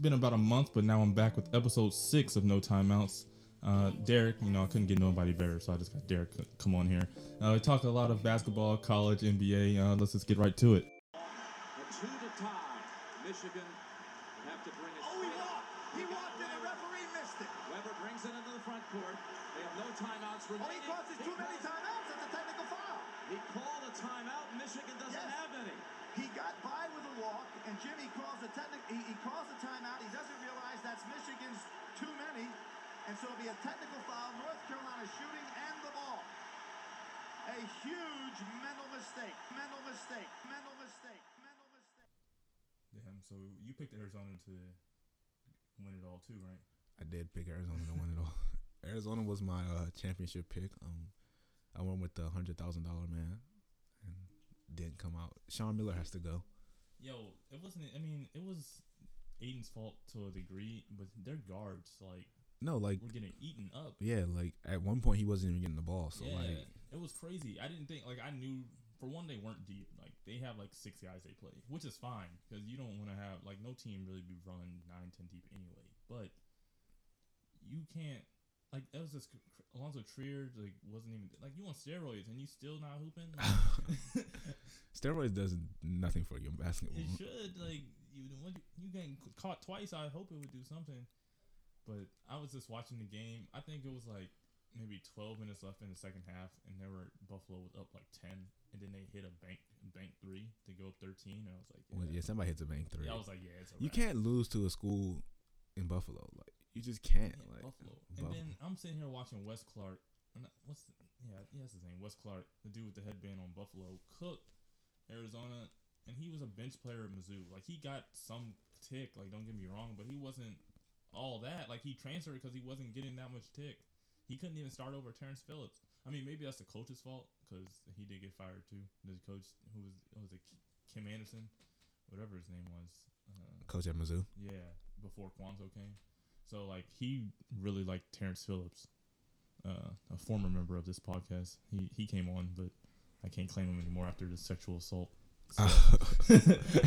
Been about a month, but now I'm back with episode 6 of No Timeouts. Derek, I couldn't get nobody better, so I just got Derek come on here. We talked a lot of basketball, college, NBA. Let's just get right to it. A 2 to tie. Michigan would have to bring it. Oh, he walked in, the referee missed it. Weber brings it into the front court. They have no timeouts remaining. All he calls is too many timeouts. That's a technical foul. He called a timeout. Michigan doesn't have any. He got by with a walk, and Jimmy calls a technical. He calls a timeout. He doesn't realize that's Michigan's too many, and so it'll be a technical foul. North Carolina shooting and the ball. A huge mental mistake. Damn. So you picked Arizona to win it all too, right? I did pick Arizona to win it all. Arizona was my championship pick. I went with the $100,000 man. Didn't come out. Sean Miller has to go. Yo, it wasn't. I mean, it was Aiden's fault to a degree, but their guards were getting eaten up. Yeah, at one point he wasn't even getting the ball. So it was crazy. I didn't think I knew. For one, they weren't deep. They have 6 guys they play, which is fine because you don't want to have no team really be run 9-10 deep anyway. But you can't that was just Alonzo Trier wasn't even you on steroids and you still not hooping. Steroids does nothing for you in basketball. It should you getting caught twice. I hope it would do something. But I was just watching the game. I think it was maybe 12 minutes left in the second half, and Buffalo was up 10, and then they hit a bank three to go up 13. And I was somebody hits a bank three. Yeah, I was it's a wrap. You can't lose to a school in Buffalo You just can't. Yeah, Buffalo. And then I'm sitting here watching Wes Clark. That's his name. Wes Clark, the dude with the headband on Buffalo, cooked Arizona, and he was a bench player at Mizzou. He got some tick. Don't get me wrong, but he wasn't all that. He transferred because he wasn't getting that much tick. He couldn't even start over Terrence Phillips. I mean, maybe that's the coach's fault because he did get fired too. The coach who was it Kim Anderson, whatever his name was. Coach at Mizzou. Yeah, before Kwanzo came. So, he really liked Terrence Phillips, a former member of this podcast. He came on, but I can't claim him anymore after the sexual assault. So.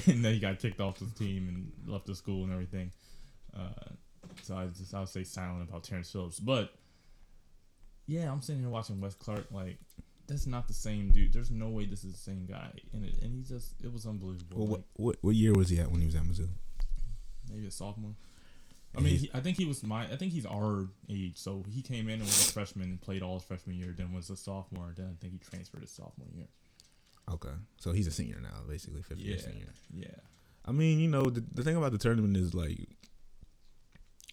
And then he got kicked off his team and left the school and everything. So, I'll stay silent about Terrence Phillips. But, yeah, I'm sitting here watching Wes Clark. That's not the same dude. There's no way this is the same guy. And he just – it was unbelievable. Well, what year was he at when he was at Mizzou? Maybe a sophomore. I mean, I think he's our age, so he came in and was a freshman and played all his freshman year, then was a sophomore, then I think he transferred his sophomore year. Okay. So he's a senior now, basically, 5th year senior. Yeah. I mean, the thing about the tournament is,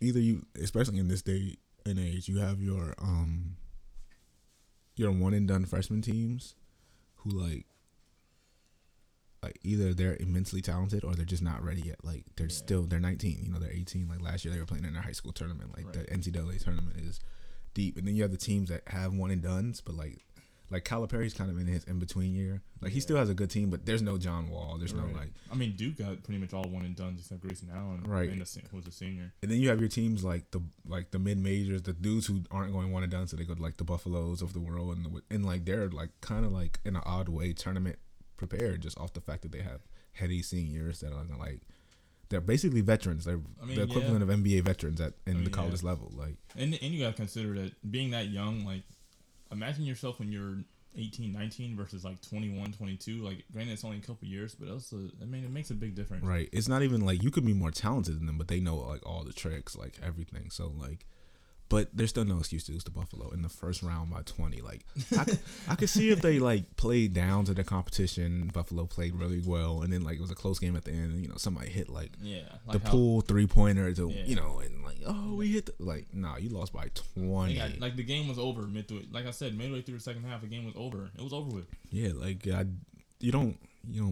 either you, especially in this day and age, you have your one-and-done freshman teams who, either they're immensely talented or they're just not ready yet. They're 19, they're 18. Last year they were playing in a high school tournament. The NCAA tournament is deep. And then you have the teams that have one and dones, but Calipari's kind of in his in between year. He still has a good team, but there's no John Wall. There's no. I mean, Duke got pretty much all one and dones except Grayson Allen, right? And was a senior. And then you have your teams the mid majors, the dudes who aren't going one and done, so they go to the Buffaloes of the world, and they're kind of in an odd way tournament prepared just off the fact that they have heady seniors that are they're basically veterans. They're the equivalent of NBA veterans the college level. And you gotta consider that being that young, imagine yourself when you're 18, 19 versus 21, 22. Granted, it's only a couple years, but also it makes a big difference. Right. It's not even you could be more talented than them, but they know all the tricks, everything. So but there's still no excuse to lose to Buffalo in the first round by 20. I could see if they played down to the competition. Buffalo played really well, and then it was a close game at the end. And, somebody hit the pool 3-pointer to we hit you lost by 20. The game was over midway. Like I said, midway through the second half, the game was over. It was over with. Yeah, you don't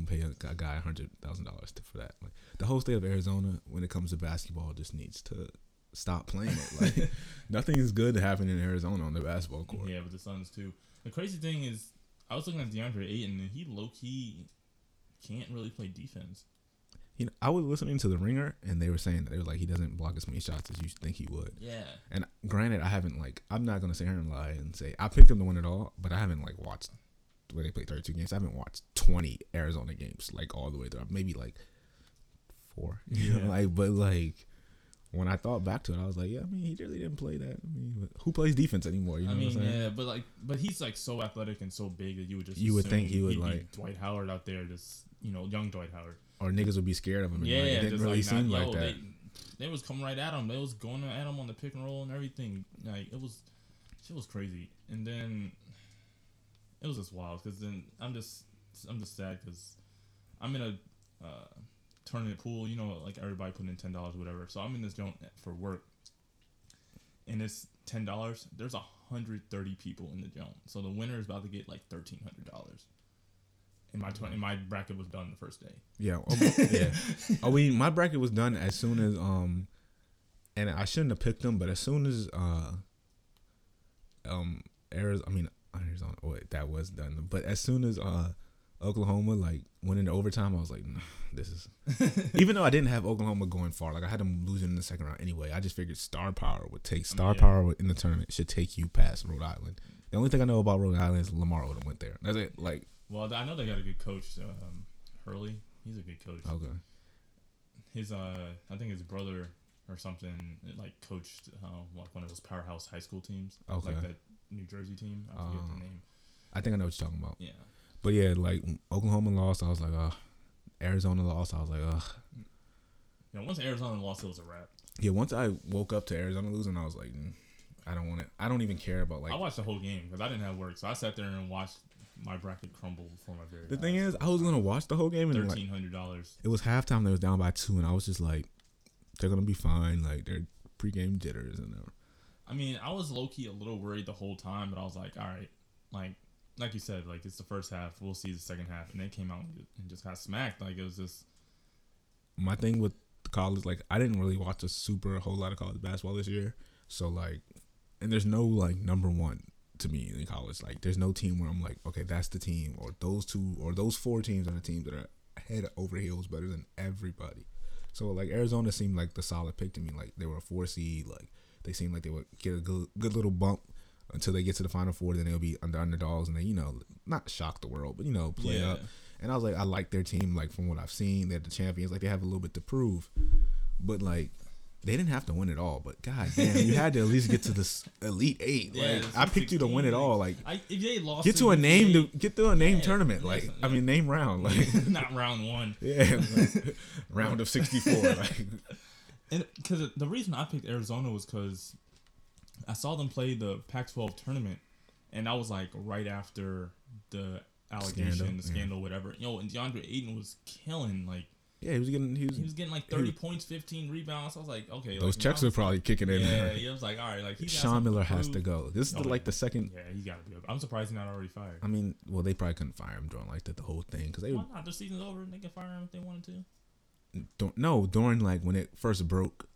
pay a guy $100,000 for that. The whole state of Arizona, when it comes to basketball, just needs to stop playing it. Nothing is good happening in Arizona on the basketball court. Yeah, but the Suns too. The crazy thing is, I was looking at DeAndre Ayton, and he low key can't really play defense. I was listening to the Ringer, and they were saying that he doesn't block as many shots as you think he would. Yeah. And granted, I haven't I'm not gonna sit here and lie and say I picked him to win it all, but I haven't watched where they play 32 games. I haven't watched 20 Arizona games all the way through. Maybe 4. Yeah. But when I thought back to it, I was like, yeah, I mean, he really didn't play that. I mean, who plays defense anymore? You know what I'm saying? Yeah, but like, but he's like so athletic and so big that you would just think he would Dwight Howard out there, just young Dwight Howard. Or niggas would be scared of him. Yeah, like, it didn't really seem like that. They was coming right at him. They was going at him on the pick and roll and everything. Like it was crazy. And then it was just wild because then I'm just sad because I'm in a tournament pool. Like everybody put in $10 or whatever. So I'm in this joint for work, and it's $10. There's 130 people in the joint. So the winner is about to get like $1,300. My bracket was done the first day. Yeah, my bracket was done as soon as and I shouldn't have picked them, but as soon as Arizona. Wait, that was done. But as soon as Oklahoma went into overtime, I was like, nah, this is. Even though I didn't have Oklahoma going far, I had them losing in the second round anyway. I just figured star power in the tournament should take you past Rhode Island. The only thing I know about Rhode Island is Lamar Odom went there. That's it. Well, I know they got a good coach, Hurley. He's a good coach. Okay. His, I think his brother or something, coached one of those powerhouse high school teams. Okay. Like that New Jersey team. I forget the name. I think I know what you're talking about. Yeah. But yeah, Oklahoma lost. I was like, ugh. Arizona lost. I was like, ugh. You know, once Arizona lost, it was a wrap. Yeah. Once I woke up to Arizona losing, I was like, I don't want it. I don't even care about. I watched the whole game because I didn't have work, so I sat there and watched. My bracket crumbled before my very. The thing is, I was gonna watch the whole game and $1,300. It was halftime. They was down by 2, and I was just like, "They're gonna be fine." Like they're pregame jitters and whatever. I mean, I was low key a little worried the whole time, but I was like, "All right," like you said, it's the first half. We'll see the second half, and they came out and just got smacked. Like it was just. My thing with college, I didn't really watch a whole lot of college basketball this year, so and there's no number one. To me in college, there's no team where I'm like, okay, that's the team, or those two, or those four teams are the teams that are head over heels better than everybody. So Arizona seemed like the solid pick to me. They were a 4 seed. They seemed like they would get a good little bump until they get to the Final Four. Then they'll be the underdogs, and they not shock the world, but play up. And I was like, I like their team. From what I've seen, they're the champions. They have a little bit to prove, but they didn't have to win it all, but god damn, you had to at least get to this Elite 8. Yeah, I picked you to win it all. Get to a name tournament. Name round. Not round 1. Yeah, round of 64. And because the reason I picked Arizona was because I saw them play the Pac-12 tournament, and I was right after the allegation, the scandal, whatever. And DeAndre Ayton was killing. Yeah, he was getting 30 points, 15 rebounds. So I was like, okay, those checks are probably kicking in. Yeah, I was like, all right, Sean Miller has to go. This is the second. Yeah, he's got to be up. I'm surprised he's not already fired. I mean, well, they probably couldn't fire him during the whole thing because why not? The season's over, and they can fire him if they wanted to. During when it first broke.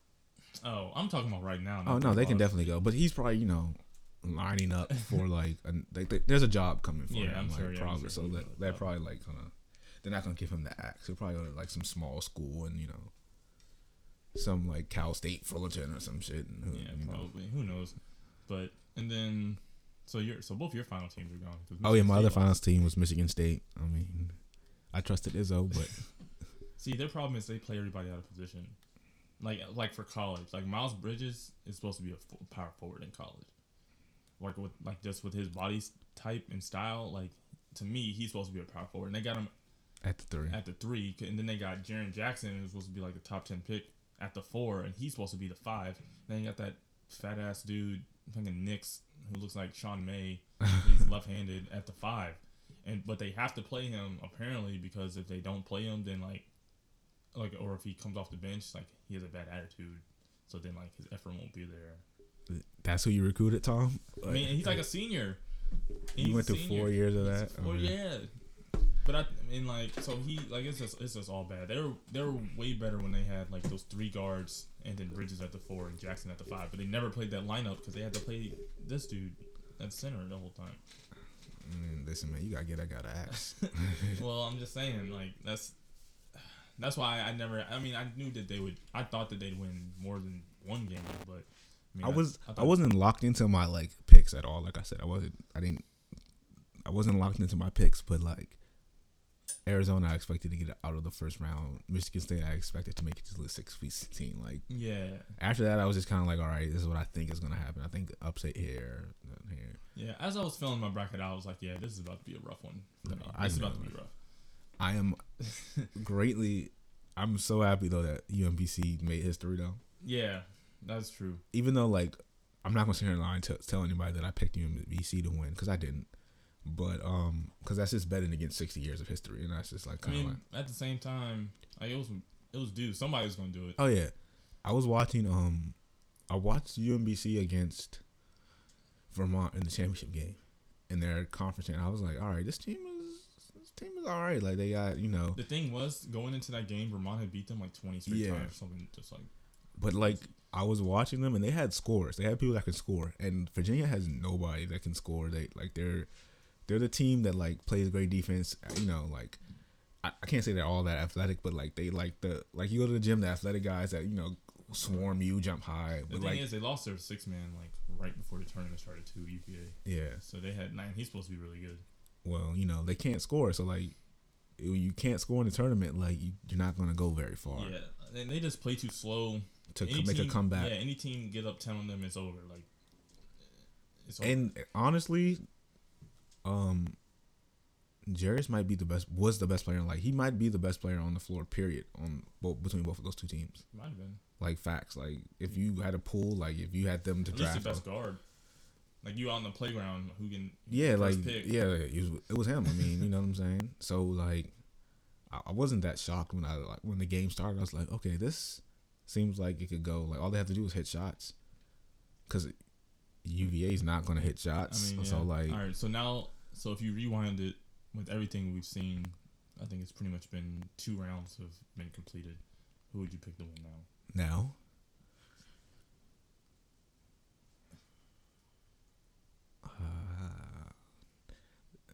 Oh, I'm talking about right now. Oh no, they can definitely go, but he's probably lining up for there's a job coming for him. I'm sure. Probably, so that probably kind of. They're not going to give him the axe. He'll probably go to, some small school and, some, Cal State Fullerton or some shit. And probably. Who knows? But, and then, so both your final teams are gone. My other finals team was Michigan State. I mean, I trusted Izzo, but. See, their problem is they play everybody out of position. Like for college. Miles Bridges is supposed to be a power forward in college. Just with his body type and style, to me, he's supposed to be a power forward. And they got him. At the three, and then they got Jaren Jackson, who's supposed to be the top 10 pick at the 4, and he's supposed to be the 5. Then you got that fat ass dude, fucking Knicks, who looks like Sean May. He's left-handed at the 5, but they have to play him apparently because if they don't play him, then or if he comes off the bench, he has a bad attitude, so then his effort won't be there. That's who you recruited, Tom. I mean, he's a senior. You went through 4 years of that. Yeah. But it's just all bad. They were way better when they had those 3 guards and then Bridges at the 4 and Jackson at the 5. But they never played that lineup because they had to play this dude at center the whole time. Listen, man, you gotta get that guy to axe. Well, I'm just saying, that's why I never. I mean, I knew that they would. I thought that they'd win more than one game, but I wasn't locked into my picks at all. Like I said, I wasn't locked into my picks, but Arizona, I expected to get out of the first round. Michigan State, I expected to make it to the 6-16. Like, yeah. After that, I was just kind of like, all right, this is what I think is going to happen. I think upset here. Yeah, as I was filling my bracket out, I was like, yeah, this is about to be a rough one for me. I am greatly... I'm so happy, though, that UMBC made history, though. Yeah, that's true. Even though, like, I'm not going to sit here and lie and tell anybody that I picked UMBC to win, because I didn't. But, because that's just betting against 60 years of history, and that's just, like, kind of at the same time, like, it was due. Somebody was going to do it. Oh, yeah. I was watching, I watched UMBC against Vermont in the championship game in their conference, and I was like, all right, this team is all right. Like, they got, you know. The thing was, going into that game, Vermont had beat them, like, 20 straight times or something, just like. But, like, I was watching them, and they had scorers. They had people that could score, and Virginia has nobody that can score. They're the team that, like, plays great defense. You know, like, I can't say they're all that athletic, but, like, they, like, the, like, you go to the gym, the athletic guys that, you know, swarm you, jump high. But the thing is, they lost their 6-man, like, right before the tournament started to UPA. Yeah. So they had 9. He's supposed to be really good. Well, you know, they can't score. So, like, you can't score in the tournament, like, you're not going to go very far. Yeah. And they just play too slow to make a comeback. Yeah, any team get up 10 on them, it's over. Like, it's over. And honestly, Jarius was the best player. Like, he might be the best player on the floor, period, between both of those two teams. Might have been. Like, facts. Like, if you had a pool, like, if you had them to draft. He's the best guard. Like, you out on the playground, who can pick. Yeah, it was him. I mean, you know what I'm saying? So, like, I wasn't that shocked when the game started. I was like, okay, this seems like it could go. Like, all they have to do is hit shots. Because UVA is not going to hit shots. I mean, yeah. So, like... All right, so now... So, if you rewind it with everything we've seen, I think it's pretty much been 2 rounds have been completed. Who would you pick to win now? Now?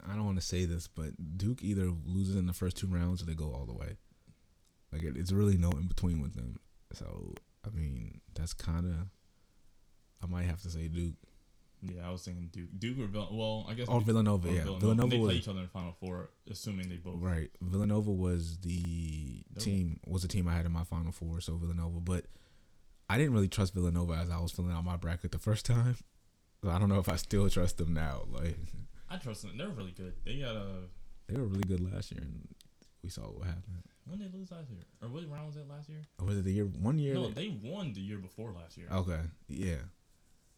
I don't want to say this, but Duke either loses in the first 2 rounds or they go all the way. Like, it's really no in between with them. So, I mean, that's kind of... I might have to say Duke. Yeah, I was thinking Duke. Duke or Villanova. Well, I guess... Oh, Villanova, yeah. Villanova they play each other in the Final Four, assuming they both... Right. Villanova was the team I had in my Final Four, so Villanova. But I didn't really trust Villanova as I was filling out my bracket the first time. So I don't know if I still trust them now. Like, I trust them. They're really good. They were really good last year, and we saw what happened. When did they lose last year? Or what round was it last year? Or was it the year... 1 year? No, they won the year before last year. Okay, yeah.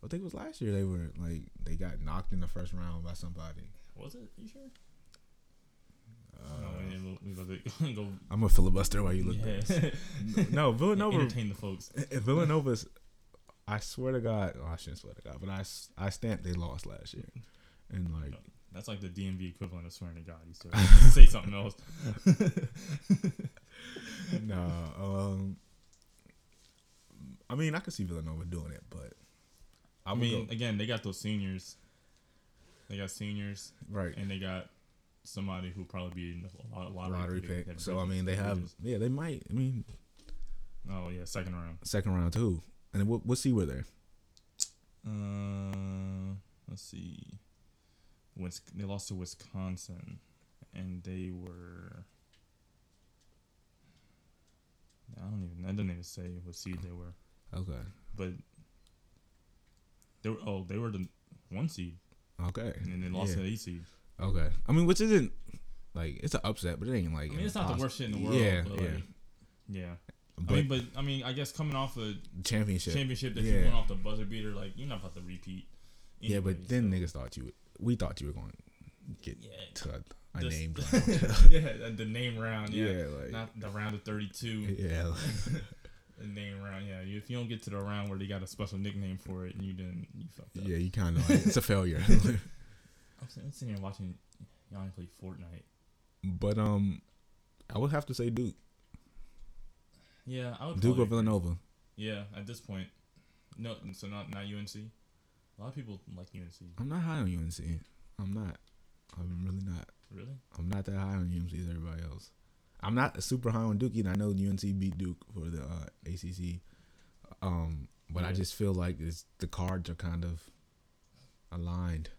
I think it was last year they got knocked in the first round by somebody. Was it? Are you sure? No, go. I'm a filibuster while you look at this. No, Villanova. Entertain the folks. Villanova's, I swear to God, I shouldn't swear to God, but I stamped they lost last year. And like. That's like the DMV equivalent of swearing to God. You sort of say something else. No. I mean, I could see Villanova doing it, but. I mean, again, they got those seniors. They got seniors. Right. And they got somebody who'll probably be in the lottery pick. So, I mean, they have... Yeah, they might. I mean... Oh, yeah, second round. Second round, too. And what seed were there? Let's see. They lost to Wisconsin. And they were... I didn't even say what seed they were. Okay. But... They were the 1 seed. Okay. And then they lost to the 8 seed. Okay. I mean, which isn't, like, it's an upset, but it ain't, like... I mean, it's not the worst shit in the world. Yeah, but, like, yeah. But, I guess coming off a... Championship that you went off the buzzer beater, like, you're not about to repeat. Anyway, yeah, but then niggas thought we thought you were going to get to a name round. Yeah, the name round, yeah. Like, not the round of 32. Yeah, like... The name round, yeah. If you don't get to the round where they got a special nickname for it, and you didn't, you fucked up. Yeah, you kind of. Like, it's a failure. I'm sitting here watching y'all play Fortnite. But I would have to say Duke. Yeah, I would. Duke or Villanova. Yeah, at this point, no. So not UNC. A lot of people like UNC. I'm not high on UNC. I'm not. I'm really not. Really? I'm not that high on UNC as everybody else. I'm not super high on Duke either. I know UNC beat Duke for the ACC, but I just feel like the cards are kind of aligned.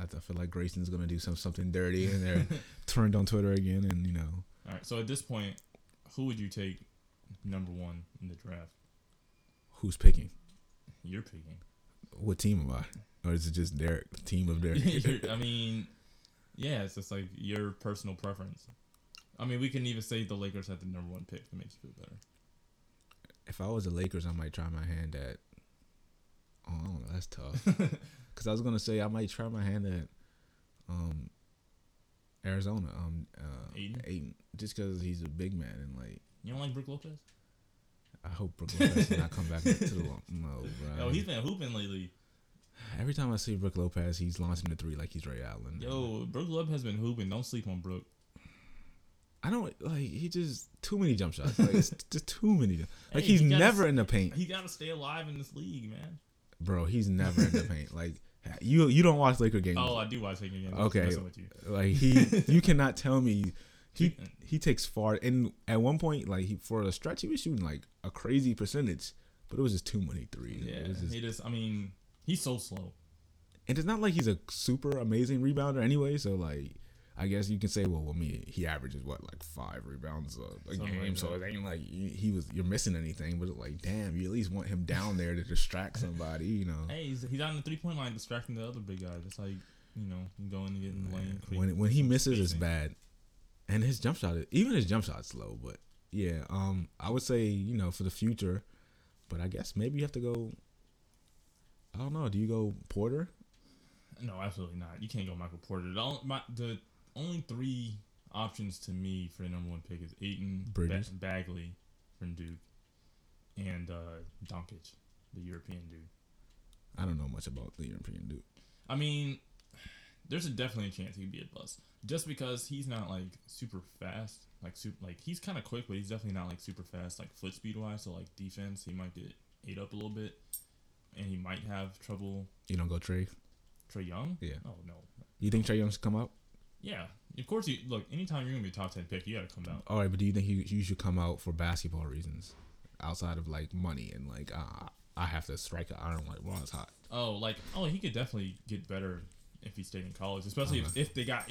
I feel like Grayson's gonna do something dirty, and they're turned on Twitter again, and you know. All right. So at this point, who would you take number one in the draft? Who's picking? You're picking. What team am I? Or is it just Derek? The team of Derek? I mean, yeah, it's just like your personal preference. I mean, we can even say the Lakers had the number one pick. That makes you feel better. If I was the Lakers, I might try my hand at... Oh, I don't know. That's tough. Because I was going to say I might try my hand at Arizona. Ayton. Just because he's a big man and like... You don't like Brook Lopez? I hope Brook Lopez does not come back to the long. No, bro. Yo, he's been hooping lately. Every time I see Brook Lopez, he's launching the three like he's Ray Allen. Yo, Brook Lopez has been hooping. Don't sleep on Brook. I don't like. He just too many jump shots. Like it's just too many. Like hey, he's never in the paint. He gotta stay alive in this league, man. Bro, he's never in the paint. Like you don't watch Laker games. Oh, I do watch Laker games. Okay, like he. You cannot tell me. He takes far, and at one point, like for a stretch, he was shooting like a crazy percentage, but it was just too many threes. Yeah, I mean, he's so slow, and it's not like he's a super amazing rebounder anyway. So like, I guess you can say, well, with me, he averages what like 5 rebounds a game. Like so it ain't like you're missing anything, but like, damn, you at least want him down there to distract somebody, you know? Hey, he's out on the 3-point line distracting the other big guys. It's like going to get in the lane. When he misses, it's bad. And his jump shot's slow, but yeah, I would say, for the future, but I guess maybe you have to go, I don't know, do you go Porter? No, absolutely not. You can't go Michael Porter. The only three options to me for the number one pick is Ayton, Bagley from Duke, and Doncic, the European dude. I don't know much about the European dude. I mean, there's definitely a chance he could be a bust. Just because he's not like super fast, like he's kind of quick, but he's definitely not like super fast, like foot speed wise. So like defense, he might get ate up a little bit, and he might have trouble. You don't go Trey. Trey Young? Yeah. Oh no. You think Trey Young should come out? Yeah, of course. You look. Anytime you're gonna be a top 10 pick, you gotta come out. All right, but do you think you should come out for basketball reasons, outside of like money and like I have to strike an iron like Ron's hot. Oh, he could definitely get better. If he stayed in college, especially if they got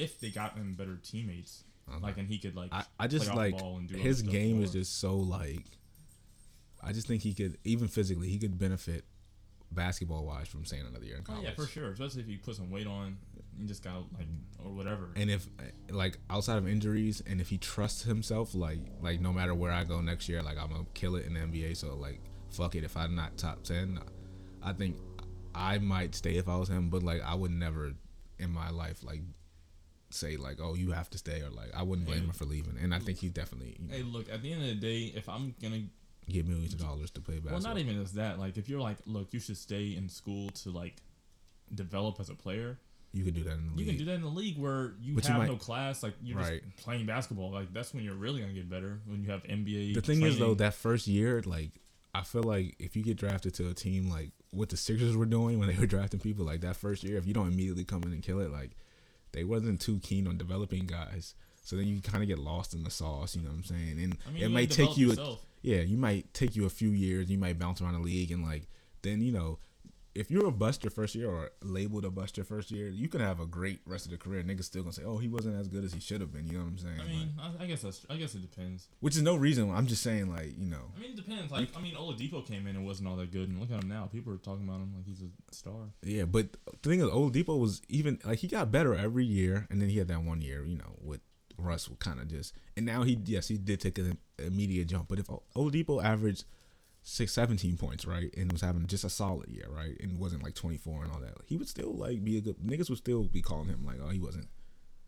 him better teammates, and he could like I just play off the ball and do his game is just so like. I just think he could even physically he could benefit basketball wise from staying another year in college. Oh, yeah, for sure, especially if you put some weight on and just got like or whatever. And if like outside of injuries, and if he trusts himself, like no matter where I go next year, like I'm gonna kill it in the NBA. So like fuck it, if I'm not top 10, I think I might stay if I was him. But like I would never. In my life, like say like, oh, you have to stay, or like I wouldn't blame him for leaving. And I think he's definitely. Hey, look, at the end of the day, if I'm gonna get millions of dollars to play basketball, well, not even just that. Like, if you're like, look, you should stay in school to like develop as a player. You can do that in the league. You can do that in the league where you have no class, like you're just playing basketball. Like that's when you're really gonna get better when you have NBA. The thing is though, that first year, like I feel like if you get drafted to a team like. What the Sixers were doing when they were drafting people like that first year, if you don't immediately come in and kill it, like they wasn't too keen on developing guys. So then you kind of get lost in the sauce, you know what I'm saying? And I mean, it might take you, a few years. You might bounce around the league and like then if you're a bust your first year or labeled a bust your first year, you can have a great rest of the career. Niggas still gonna say, oh, he wasn't as good as he should have been. You know what I'm saying? I mean, like, I guess it depends. Which is no reason. I'm just saying . I mean, it depends. Like, Oladipo came in and wasn't all that good, and look at him now. People are talking about him like he's a star. Yeah, but the thing is, Oladipo was even like he got better every year, and then he had that one year, with Russ, kind of just. And now he did take an immediate jump. But if Oladipo averaged 17 points, right, and was having just a solid year, right, and wasn't like 24 and all that. He would still like be a good. Niggas would still be calling him like, oh, he wasn't,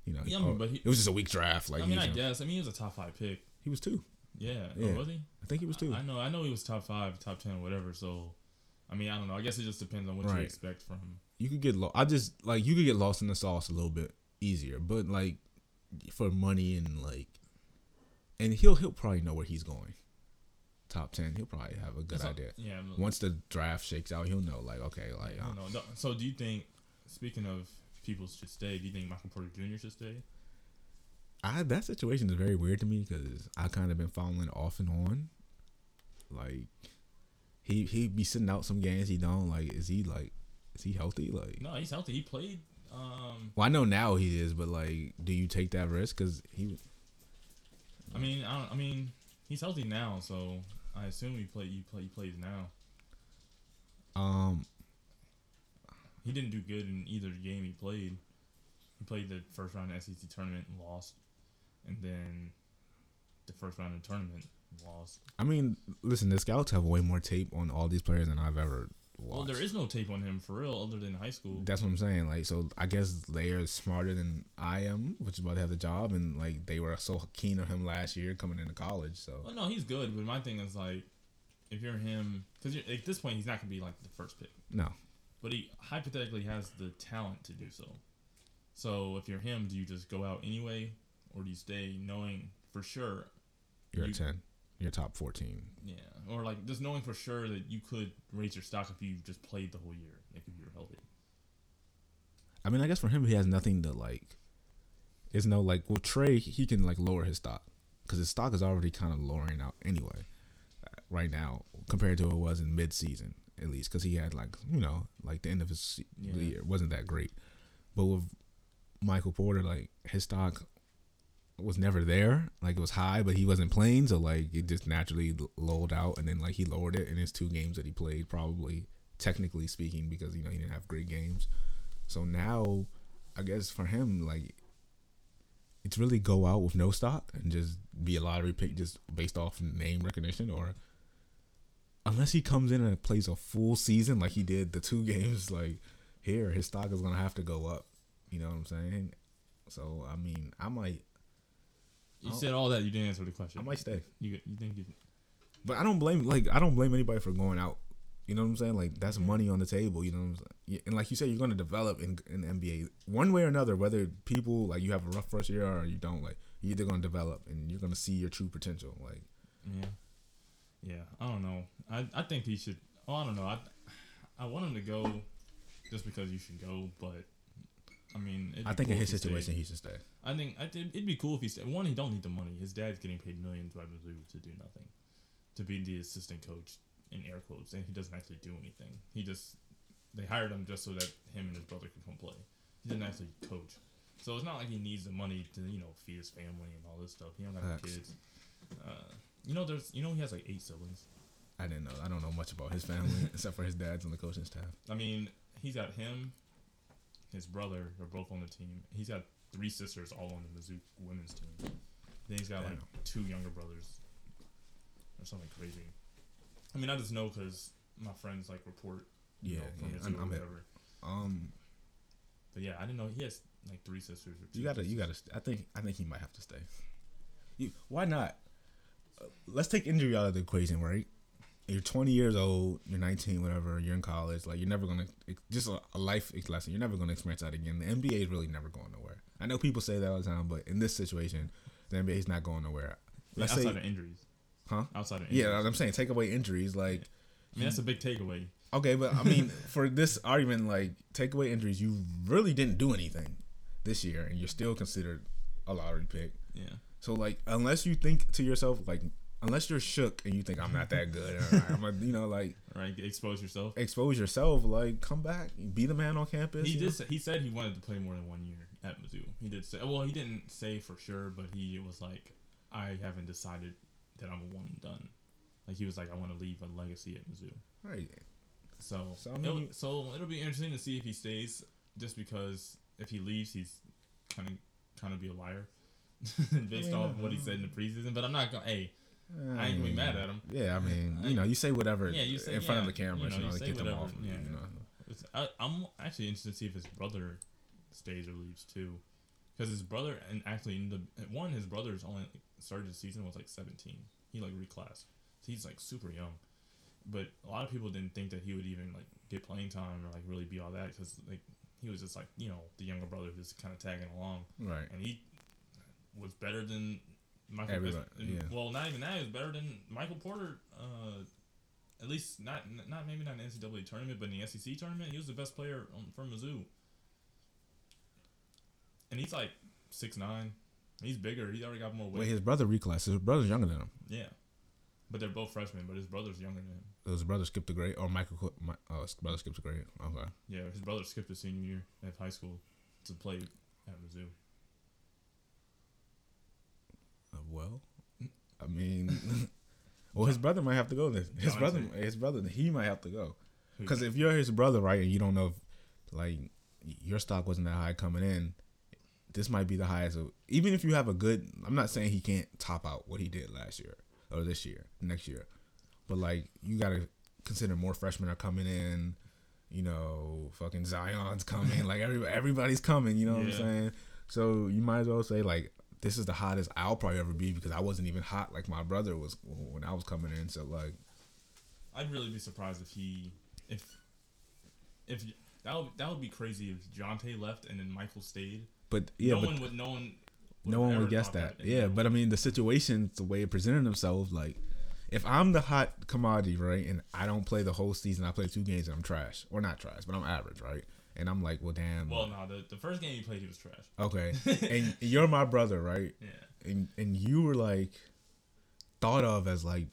it was just a weak draft. Like, I guess. I mean, he was a top 5 pick. He was 2. Yeah. Oh, was he? I think he was 2. I know he was top 5, top 10, whatever. So, I mean, I don't know. I guess it just depends on what you expect from him. You could get lost. You could get lost in the sauce a little bit easier, but like for money and like, and he'll probably know where he's going. Top 10, he'll probably have a good idea. Yeah, once the draft shakes out, he'll know, like, okay, like... No. So do you think, speaking of people should stay, do you think Michael Porter Jr. should stay? That situation is very weird to me because I kind of been following off and on. Like, he'd be sitting out some games he don't. Like, is he healthy? Like, no, he's healthy. He played Well, I know now he is, but like, do you take that risk? Because he. I mean, he's healthy now, so I assume he plays now. He didn't do good in either game he played. He played the first round of the SEC tournament and lost, and then the first round of the tournament lost. I mean, listen, the scouts have way more tape on all these players than I've ever watched. Well, there is no tape on him for real, other than high school. That's what I'm saying. Like, so I guess they are smarter than I am, which is about to have the job, and like they were so keen on him last year coming into college. So. Well, no, he's good, but my thing is like, if you're him, because at this point he's not gonna be like the first pick. No. But he hypothetically has the talent to do so. So if you're him, do you just go out anyway, or do you stay knowing for sure you're a 10, you're top 14? Yeah, or like just knowing for sure that you could raise your stock if you just played the whole year, like if you're healthy. I mean, I guess for him, he has nothing to like. There's no like. Well, Trey, he can like lower his stock because his stock is already kind of lowering out anyway, right now compared to what it was in mid-season. At least, because he had like, you know, like the end of his year wasn't that great. But with Michael Porter, like his stock was never there. Like it was high, but he wasn't playing, so like it just naturally lolled out. And then like he lowered it in his two games that he played, probably technically speaking, because you know he didn't have great games. So now, I guess for him, like it's really go out with no stock and just be a lottery pick, just based off name recognition or. Unless he comes in and plays a full season like he did the two games, like here, his stock is going to have to go up. You know what I'm saying? So, I mean, I might. You said all that. You didn't answer the question. I might stay. You think you. But I don't blame anybody for going out. You know what I'm saying? Like, that's money on the table. You know what I'm saying? And like you said, you're going to develop in the NBA one way or another, whether people, like, you have a rough first year or you don't. Like, you're either going to develop and you're going to see your true potential. Like, yeah. Yeah, I don't know. I think he should. Oh, I don't know. I want him to go, just because you should go. But I mean, I think in his situation, he should stay. It'd be cool if he stayed. One, he don't need the money. His dad's getting paid millions by Mizzou to do nothing, to be the assistant coach in air quotes, and he doesn't actually do anything. They hired him just so that him and his brother could come play. He didn't actually coach, so it's not like he needs the money to, you know, feed his family and all this stuff. He don't have kids. He has like 8 siblings. I didn't know. I don't know much about his family except for his dad's on the coaching staff. I mean, he's got him, his brother, they're both on the team. He's got 3 sisters all on the Mizzou women's team. Then he's got like 2 younger brothers or something crazy. I mean, I just know because my friends like report. Yeah, you know, I'm whatever. But yeah, I didn't know he has like 3 sisters. Or 2 you gotta. I think he might have to stay. Why not? Let's take injury out of the equation, right? You're 20 years old, you're 19, whatever, you're in college. Like, you're never going to, just a life lesson, you're never going to experience that again. The NBA is really never going nowhere. I know people say that all the time, but in this situation, the NBA is not going nowhere. Outside of injuries. Huh? Outside of injuries. Yeah, I'm saying take away injuries. Like, I mean, that's a big takeaway. Okay, but I mean, for this argument, like, take away injuries, you really didn't do anything this year, and you're still considered a lottery pick. Yeah. So, like, unless you think to yourself, like, unless you're shook and you think I'm not that good, or I'm a, you know, like... Right, expose yourself, like, come back, be the man on campus. He said he wanted to play more than 1 year at Mizzou. He did say, well, he didn't say for sure, but he was like, I haven't decided that I'm a one and done. Like, he was like, I want to leave a legacy at Mizzou. Right. So, I mean, it'll be interesting to see if he stays, just because if he leaves, he's kind of be a liar. Based off what he said in the preseason, but I'm not going. Hey, I ain't gonna be mad at him. Yeah, I mean, you know, you say whatever. Yeah, you say, in front of the camera, you know, to get them off. Yeah, you know. I'm actually interested to see if his brother stays or leaves too, because his brother his brother's only started the season was like 17. He like reclassed, so he's like super young. But a lot of people didn't think that he would even like get playing time or like really be all that, because like he was just like, you know, the younger brother just kind of tagging along, right? And he was better than Michael Porter. Yeah. Well, not even that. He was better than Michael Porter. At least not maybe not in the NCAA tournament, but in the SEC tournament, he was the best player from Mizzou. And he's like 6'9". He's bigger. He's already got more weight. Wait, his brother reclassed. His brother's younger than him. Yeah, but they're both freshmen. But his brother's younger than him. So his brother skipped a grade, or Michael? His brother skipped a grade. Okay. Yeah, his brother skipped his senior year at high school. to play at Mizzou? Well, I mean, well, his brother might have to go then. He might have to go. Because if you're his brother, right, and you don't know if, like, your stock wasn't that high coming in, this might be the highest. Even if you have a good, I'm not saying he can't top out what he did last year or this year, next year. But, like, you got to consider more freshmen are coming in. You know, fucking Zion's coming. Like, everybody's coming, you know what I'm saying? So you might as well say, like, this is the hottest I'll probably ever be because I wasn't even hot like my brother was when I was coming in. So, like, I'd really be surprised if he... If that would be crazy if Jonte left and then Michael stayed. But yeah, no one would guess that. Yeah, but I mean the situation, the way it presented themselves, like if I'm the hot commodity, right, and I don't play the whole season, I play 2 games and I'm trash, or not trash, but I'm average, right? And I'm like, well, damn. Well, no, the first game he played, he was trash. Okay, and you're my brother, right? Yeah. And you were like thought of as like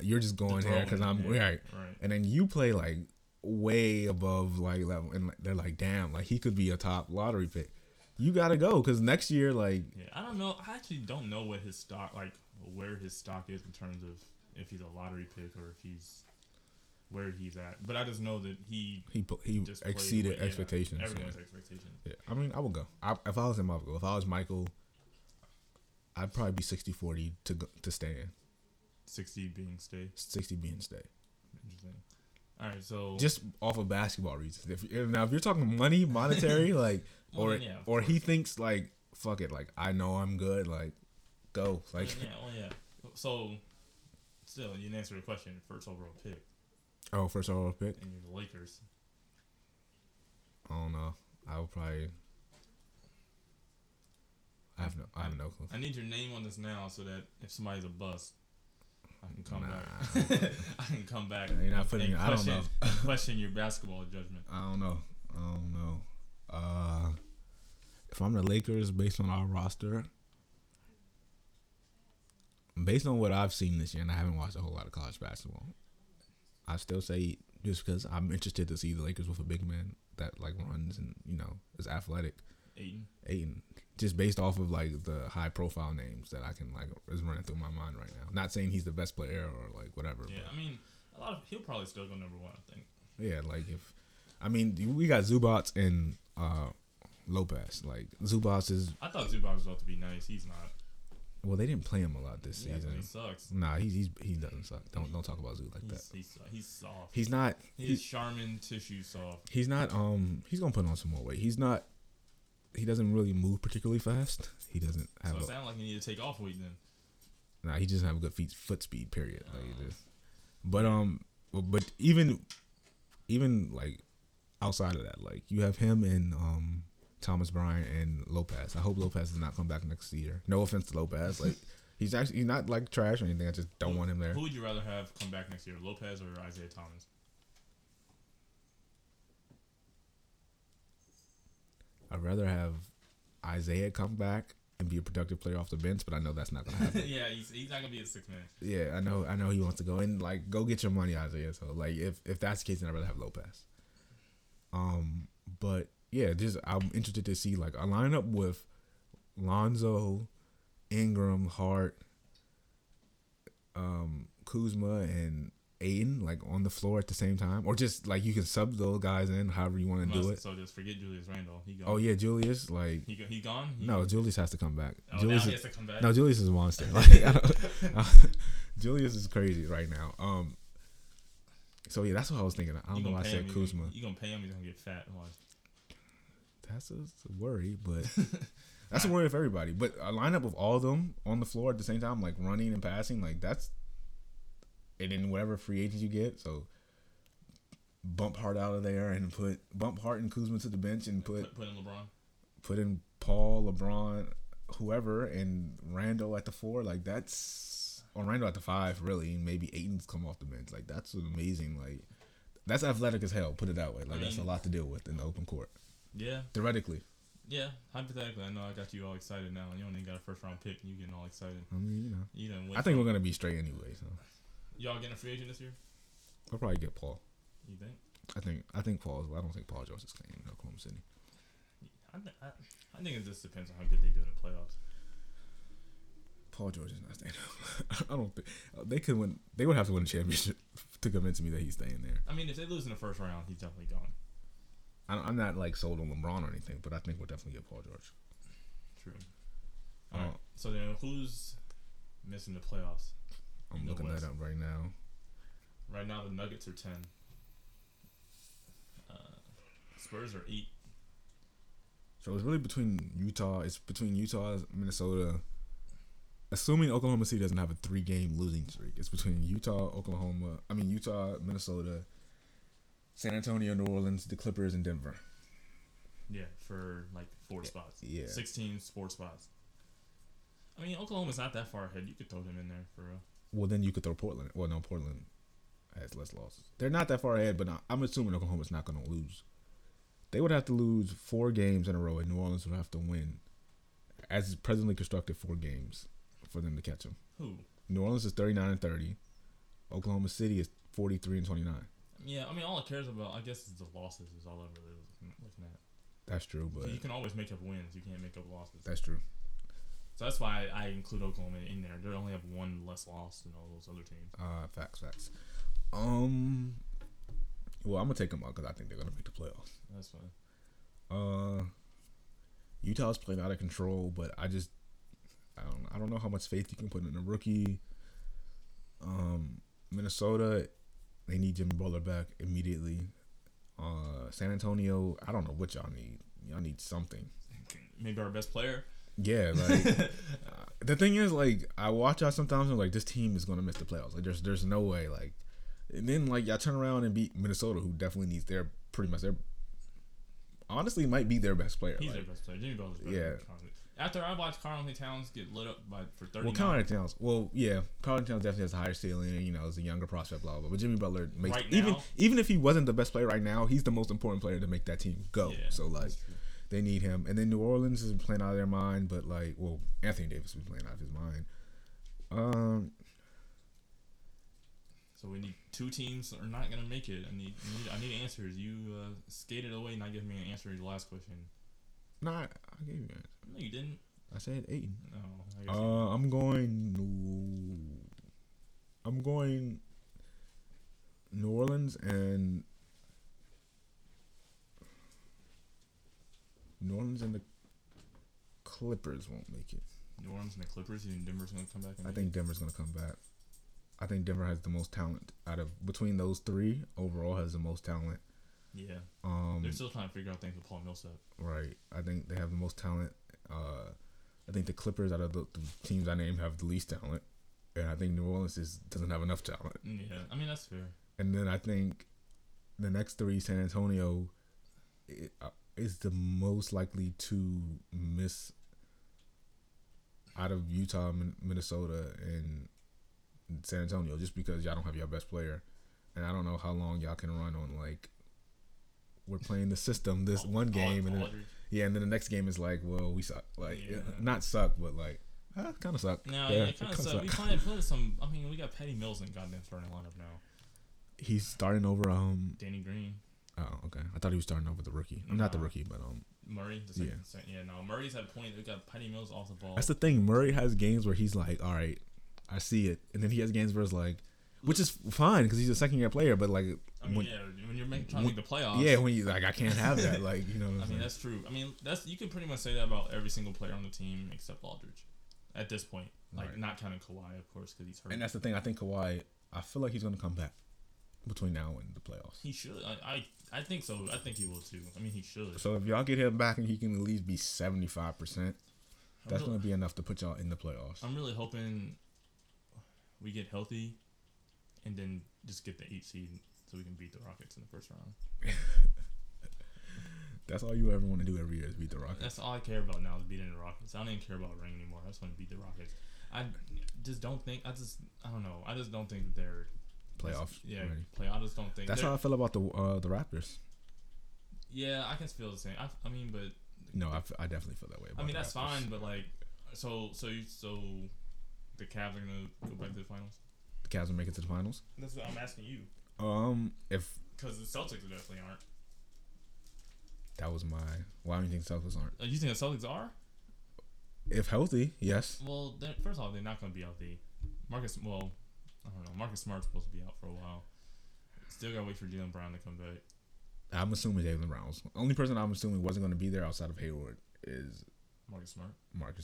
you're just going here because I'm right, and then you play like way above like level, and they're like, damn, like he could be a top lottery pick. You gotta go because next year, like, yeah, I don't know. I actually don't know what his stock, like, where his stock is in terms of if he's a lottery pick or if he's where he's at. But I just know that he just exceeded expectations. Everyone's expectations. Yeah, I mean, I would go. If I was him, I would go. If I was Michael, I'd probably be 60-40 to stay in. 60 being stay. 60 being stay. Interesting. All right, so just off of basketball reasons. If you're talking money, monetary, like, or he thinks like, fuck it, like I know I'm good, like, go, like. Yeah. So, still, you didn't answer the question. First overall pick. Oh, first overall pick. And you're the Lakers. I don't know. I would probably. I have no clue. I need your name on this now, so that if somebody's a bust. I can come back. I can come back. You're not putting. I don't know. Question your basketball judgment. I don't know. If I'm the Lakers, based on our roster, based on what I've seen this year, and I haven't watched a whole lot of college basketball, I still say just because I'm interested to see the Lakers with a big man that like runs and you know is athletic. Ayton. Just based off of like the high profile names that I can like is running through my mind right now. Not saying he's the best player or like whatever. Yeah, but. I mean, he'll probably still go number 1. I think. Yeah, like we got Zubac and Lopez. Like Zubac is. I thought Zubac was about to be nice. He's not. Well, they didn't play him a lot this season. He sucks. Nah, he doesn't suck. Don't talk about Zoo like that. He's soft. He's not. He's Charmin tissue soft. He's not. He's gonna put on some more weight. He's not. He doesn't really move particularly fast. He doesn't have. So it sounds like he need to take off weight then. Nah, he doesn't have a good foot speed. Period. Like just, but even like outside of that, like you have him and Thomas Bryant and Lopez. I hope Lopez does not come back next year. No offense to Lopez, like he's not like trash or anything. I just don't want him there. Who would you rather have come back next year, Lopez or Isaiah Thomas? I'd rather have Isaiah come back and be a productive player off the bench, but I know that's not gonna happen. Yeah, he's not gonna be a 6th man. Yeah, I know he wants to go and like go get your money, Isaiah. So like if that's the case, then I'd rather have Lopez. But yeah, I'm interested to see like a lineup with Lonzo, Ingram, Hart, Kuzma, and Aiden, like on the floor at the same time, or just like you can sub those guys in however you want to do it. So just forget Julius Randle. He gone. Oh yeah, Julius like he gone. Julius has to come back. Oh, Julius now he has to come back. No, Julius is a monster. Like Julius is crazy right now. So yeah, that's what I was thinking. I don't know why I said Kuzma. You gonna pay him? He's gonna get fat. That's a worry, but that's a worry of everybody. But a lineup of all of them on the floor at the same time, like running and passing, like that's. And then whatever free agents you get, so bump Hart out of there and bump Hart and Kuzma to the bench and put in LeBron, put in Paul, LeBron, whoever, and Randall at the 4. Like that's or Randall at the 5, really. Maybe Ayton's come off the bench. Like that's amazing. Like that's athletic as hell. Put it that way. Like I mean, that's a lot to deal with in the open court. Yeah. Theoretically. Yeah, hypothetically, I know I got you all excited now, and you only got a first round pick, and you getting all excited. I mean, you know, I think we're gonna be straight anyway. So. Y'all getting a free agent this year? I'll probably get Paul. You think? I think Paul. I don't think Paul George is staying in Oklahoma City. I think it just depends on how good they do in the playoffs. Paul George is not staying up. I don't think they could win. They would have to win a championship to convince me that he's staying there. I mean, if they lose in the first round, he's definitely gone. I'm not like sold on LeBron or anything, but I think we'll definitely get Paul George. True. All right. So then, who's missing the playoffs? I'm looking that up right now. Right now, the Nuggets are 10. Spurs are 8. So it's really between Utah. It's between Utah, Minnesota. Assuming Oklahoma City doesn't have a 3-game losing streak, it's between Utah, Minnesota, San Antonio, New Orleans, the Clippers, and Denver. Yeah, for like 4 spots. Yeah. 16 spots. I mean, Oklahoma's not that far ahead. You could throw them in there for real. Well, then you could throw Portland. Well, no, Portland has less losses. They're not that far ahead, but I'm assuming Oklahoma's not going to lose. They would have to lose 4 games in a row, and New Orleans would have to win, as is presently constructed, 4 games for them to catch them. Who? New Orleans is 39-30. Oklahoma City is 43-29. Yeah, I mean, all it cares about, I guess, is the losses is all I'm really looking at. That's true, but... So you can always make up wins. You can't make up losses. That's true. So that's why I include Oklahoma in there. They only have 1 less loss than all those other teams. Facts. Well, I'm going to take them out because I think they're going to make the playoffs. That's fine. Utah's playing out of control, but I don't know how much faith you can put in a rookie. Minnesota, they need Jimmy Butler back immediately. San Antonio, I don't know what y'all need. Y'all need something. Maybe our best player. Yeah, like the thing is, like, I watch y'all sometimes and I'm like, this team is gonna miss the playoffs. Like, there's no way. Like, and then like y'all turn around and beat Minnesota, who definitely needs honestly might be their best player. He's like, their best player. Jimmy Butler's better. Yeah. After I watched Carlton Towns get lit up for 30. Well, Carlton Towns definitely has a higher ceiling. You know, is a younger prospect, blah blah. But Jimmy Butler makes right now, even if he wasn't the best player right now, he's the most important player to make that team go. Yeah, so like. They need him. And then New Orleans is playing out of their mind, but like, well, Anthony Davis is playing out of his mind. So we need 2 teams that are not gonna make it. I need answers. You skated away, not giving me an answer to the last question. No, I gave you an answer. No, you didn't. I said 8. No. I guess I'm going New Orleans and. New Orleans and the Clippers won't make it. New Orleans and the Clippers? You think Denver's going to come back? I think Denver's going to come back. I think Denver has the most talent out of... Between those 3, overall has the most talent. Yeah. They're still trying to figure out things with Paul Millsap. Right. I think they have the most talent. I think the Clippers, out of the teams I named, have the least talent. And I think New Orleans doesn't have enough talent. Yeah. I mean, that's fair. And then I think the next 3, San Antonio... is the most likely to miss out of Utah, Minnesota, and San Antonio, just because y'all don't have your best player. And I don't know how long y'all can run on, like, we're playing the system this one game. And then the next game is like, well, we suck. Like, yeah. Not suck, but like, kind of suck. No, yeah, it kind of suck. We played some, I mean, we got Patty Mills in goddamn starting lineup now. He's starting over Danny Green. Oh, okay. I thought he was starting off with the rookie. I'm not the rookie, but Murray. Murray's at a point. They got Patty Mills off the ball. That's the thing. Murray has games where he's like, "All right, I see it," and then he has games where it's like, which is fine because he's a second year player. But like, when you're trying to make the playoffs, yeah, when you like, I can't have that. Like, you know, I mean, that's true. I mean, you can pretty much say that about every single player on the team except Aldridge, at this point. Like, right. Not counting Kawhi, of course, because he's hurt. And that's the thing. I think Kawhi. I feel like he's gonna come back. Between now and the playoffs. He should. I think so. I think he will, too. I mean, he should. So, if y'all get him back and he can at least be 75%, that's going to be enough to put y'all in the playoffs. I'm really hoping we get healthy and then just get the 8 seed so we can beat the Rockets in the first round. That's all you ever want to do every year is beat the Rockets. That's all I care about now is beating the Rockets. I don't even care about ring anymore. I just want to beat the Rockets. I just don't think that they're... Playoffs. Yeah, playoffs. I just don't think... That's how I feel about the Raptors. Yeah, I can feel the same. I mean, but... No, I definitely feel that way about I mean, that's Raptors. Fine, but like... So the Cavs are going to go back to the finals? The Cavs will make it to the finals? That's what I'm asking you. Because the Celtics definitely aren't. That was my... Why don't you think Celtics aren't? You think the Celtics are? If healthy, yes. Well, first of all, they're not going to be healthy. Well, I don't know. Marcus Smart's supposed to be out for a while. Still got to wait for Jaylen Brown to come back. I'm assuming Jaylen Brown's... Only person I'm assuming wasn't going to be there outside of Hayward is... Marcus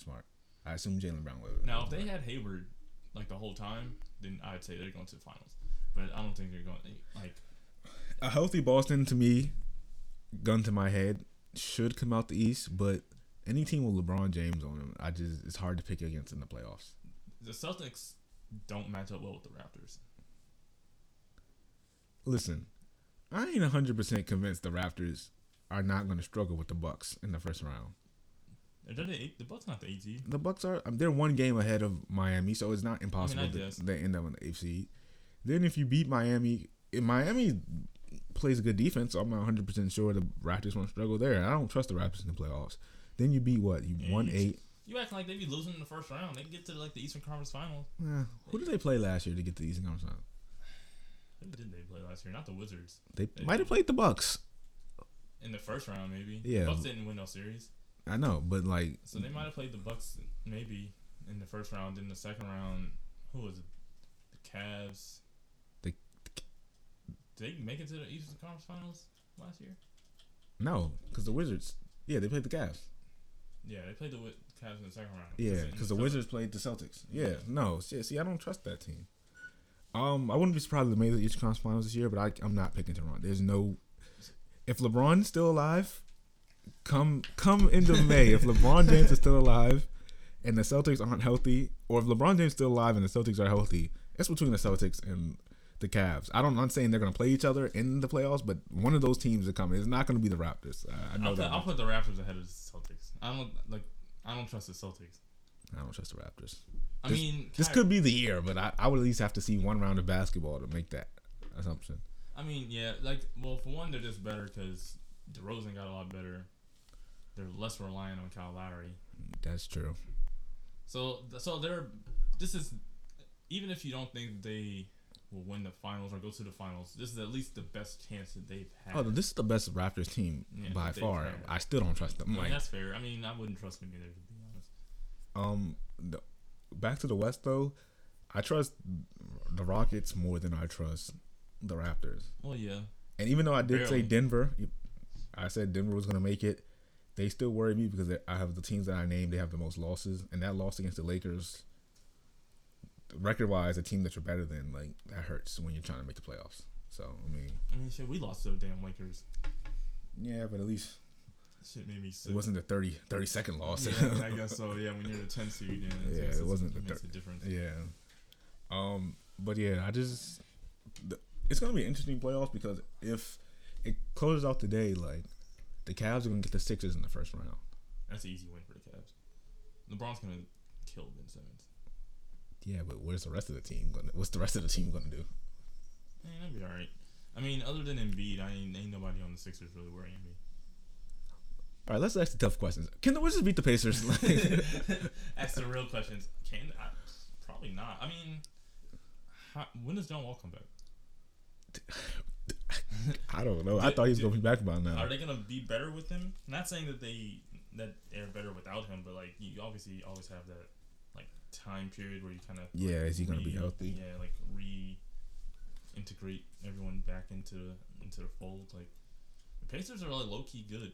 Smart. I assume Jaylen Brown was. Now, if they had Hayward, like, the whole time, then I'd say they're going to the finals. But I don't think they're going to... Like... A healthy Boston, to me... Gun to my head, should come out the East, but any team with LeBron James on him, it's hard to pick against in the playoffs. The Celtics don't match up well with the Raptors. Listen, I ain't 100% convinced the Raptors are not going to struggle with the Bucks in the first round. The Bucks not the 8th seed. The Bucks are they're one game ahead of Miami, so it's not impossible that they end up in the 8th seed. Then if you beat Miami, plays a good defense, so I'm not 100% sure the Raptors won't struggle there. I don't trust the Raptors in the playoffs. Then you beat what? You 1-8. You acting like they be losing in the first round. They can get to like the Eastern Conference Finals. Yeah. Who did they play last year to get to the Eastern Conference Finals? Who did they play last year? Not the Wizards. They might have played the Bucks. In the first round, maybe. Yeah. The Bucks didn't win no series. I know, but like... So they might have played the Bucks maybe in the first round. Then the second round, who was it? The Cavs... Did they make it to the Eastern Conference Finals last year? No, because the Wizards... Yeah, they played the Cavs. Yeah, they played the Cavs in the second round. Yeah, because the Wizards played the Celtics. Yeah, no. See, I don't trust that team. I wouldn't be surprised if they made the Eastern Conference Finals this year, but I'm not picking Toronto. There's no... If LeBron's still alive, come end of May. If LeBron James is still alive and the Celtics aren't healthy, or if LeBron James is still alive and the Celtics are healthy, it's between the Celtics and... the Cavs. I'm saying they're going to play each other in the playoffs, but one of those teams is coming. It's not going to be the Raptors. I know that. I'll put the Raptors ahead of the Celtics. I don't trust the Celtics. I don't trust the Raptors. This could be the year, but I would at least have to see one round of basketball to make that assumption. I mean, yeah, for one, they're just better because DeRozan got a lot better. They're less reliant on Kyle Lowry. That's true. So even if you don't think they will win the finals or go to the finals, this is at least the best chance that they've had. Oh, this is the best Raptors team by far. Had. I still don't trust them. That's fair. I wouldn't trust them either, to be honest. Back to the West, though, I trust the Rockets more than I trust the Raptors. Well, yeah. And even though I did say Denver, I said Denver was going to make it, they still worry me because I have the teams that I named, they have the most losses, and that loss against the Lakers... Record-wise, a team that you're better than, that hurts when you're trying to make the playoffs. So, shit, we lost to the damn Lakers. Yeah, but at least... Shit made me sick. It wasn't the 32nd loss. Yeah, I guess so. Yeah, when you're the 10th seed, it wasn't the 3rd. Difference. Yeah. But, yeah, I just... It's going to be an interesting playoffs because if it closes out today, the Cavs are going to get the Sixers in the first round. That's an easy win for the Cavs. LeBron's going to kill Ben Simmons. Yeah, but where's the rest of the team going? What's the rest of the team going to do? That'd be all right. Other than Embiid, ain't nobody on the Sixers really worrying me. All right, let's ask the tough questions. Can the Wizards beat the Pacers? Ask the real questions. Probably not. When does John Wall come back? I don't know. I thought he was going to be back by now. Are they going to be better with him? Not saying that they're better without him, but you obviously always have that. Time period where you kind of is he gonna be healthy? Yeah, reintegrate everyone back into the fold. The Pacers are low key good.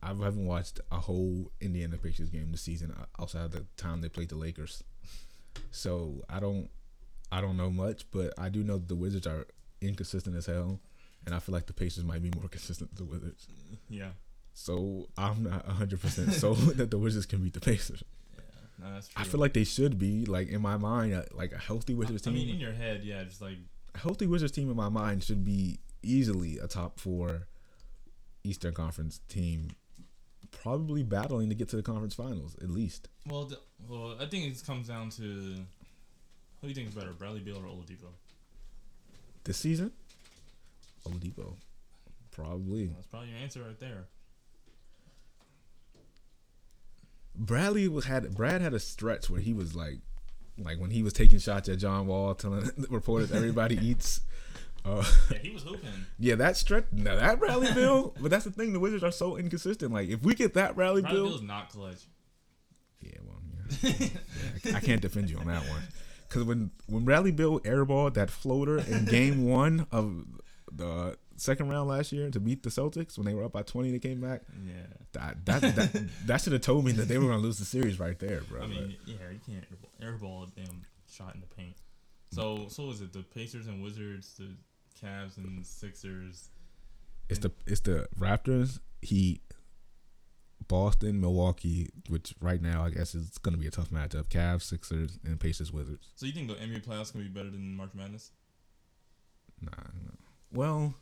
I haven't watched a whole Indiana Pacers game this season outside of the time they played the Lakers, so I don't know much, but I do know that the Wizards are inconsistent as hell, and I feel like the Pacers might be more consistent than the Wizards. Yeah. So I'm not 100% sold that the Wizards can beat the Pacers. No, that's true. I feel like they should be in my mind, a healthy Wizards team. In your head, yeah, just a healthy Wizards team in my mind should be easily a top 4 Eastern Conference team, probably battling to get to the conference finals at least. Well, I think it comes down to who do you think is better, Bradley Beal or Oladipo? This season, Oladipo, probably. That's probably your answer right there. Brad had a stretch where he was when he was taking shots at John Wall, telling reporters everybody eats Yeah, he was hooping. Yeah, that stretch. Now that rally bill. But that's the thing. The Wizards are so inconsistent. Like, if we get that rally bill is not clutch. Yeah, well, yeah. I can't defend you on that one. Because when rally bill airballed that floater in game one of the second round last year to beat the Celtics when they were up by 20, they came back. Yeah, that should have told me that they were gonna lose the series right there, bro. I mean, yeah, you can't airball a damn shot in the paint. So is it the Pacers and Wizards, the Cavs and Sixers? It's the Raptors, Heat, Boston, Milwaukee, which right now I guess is going to be a tough matchup. Cavs, Sixers, and Pacers, Wizards. So you think the NBA playoffs can be better than March Madness? Nah, no. Well,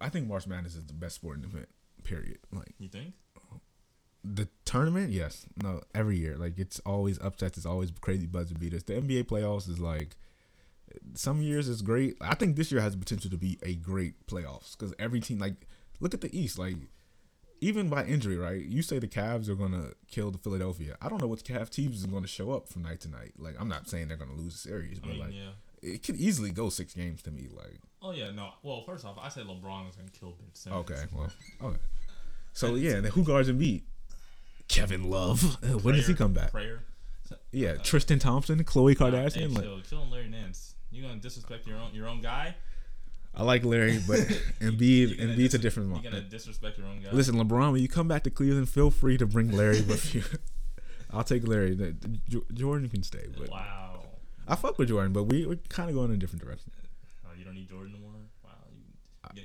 I think March Madness is the best sporting event. Period. Like, you think? The tournament, yes. No, every year. Like, it's always upsets. It's always crazy buzzer beaters. The NBA playoffs is like, some years it's great. I think this year has the potential to be a great playoffs because every team, like, look at the East. Like, even by injury, right? You say the Cavs are going to kill the Philadelphia. I don't know what Cavs teams is going to show up from night to night. Like, I'm not saying they're going to lose the series, but I mean, like, yeah. It could easily go 6 games to me. Like, oh, yeah, no. Well, first off, I said LeBron is going to kill Ben Simmons. Okay, well, okay. So, yeah, then who guards Embiid? Kevin Love. When does he come back? Prayer. Yeah, Tristan Thompson, Khloe Kardashian. Hey, chill on Larry Nance. You gonna disrespect your own guy? I like Larry, but Embiid's a different one. You gonna disrespect your own guy? Listen, LeBron, when you come back to Cleveland, feel free to bring Larry with you. I'll take Larry. Jordan can stay. But wow. I fuck with Jordan, but we're kind of going in a different direction. Oh, you don't need Jordan no more.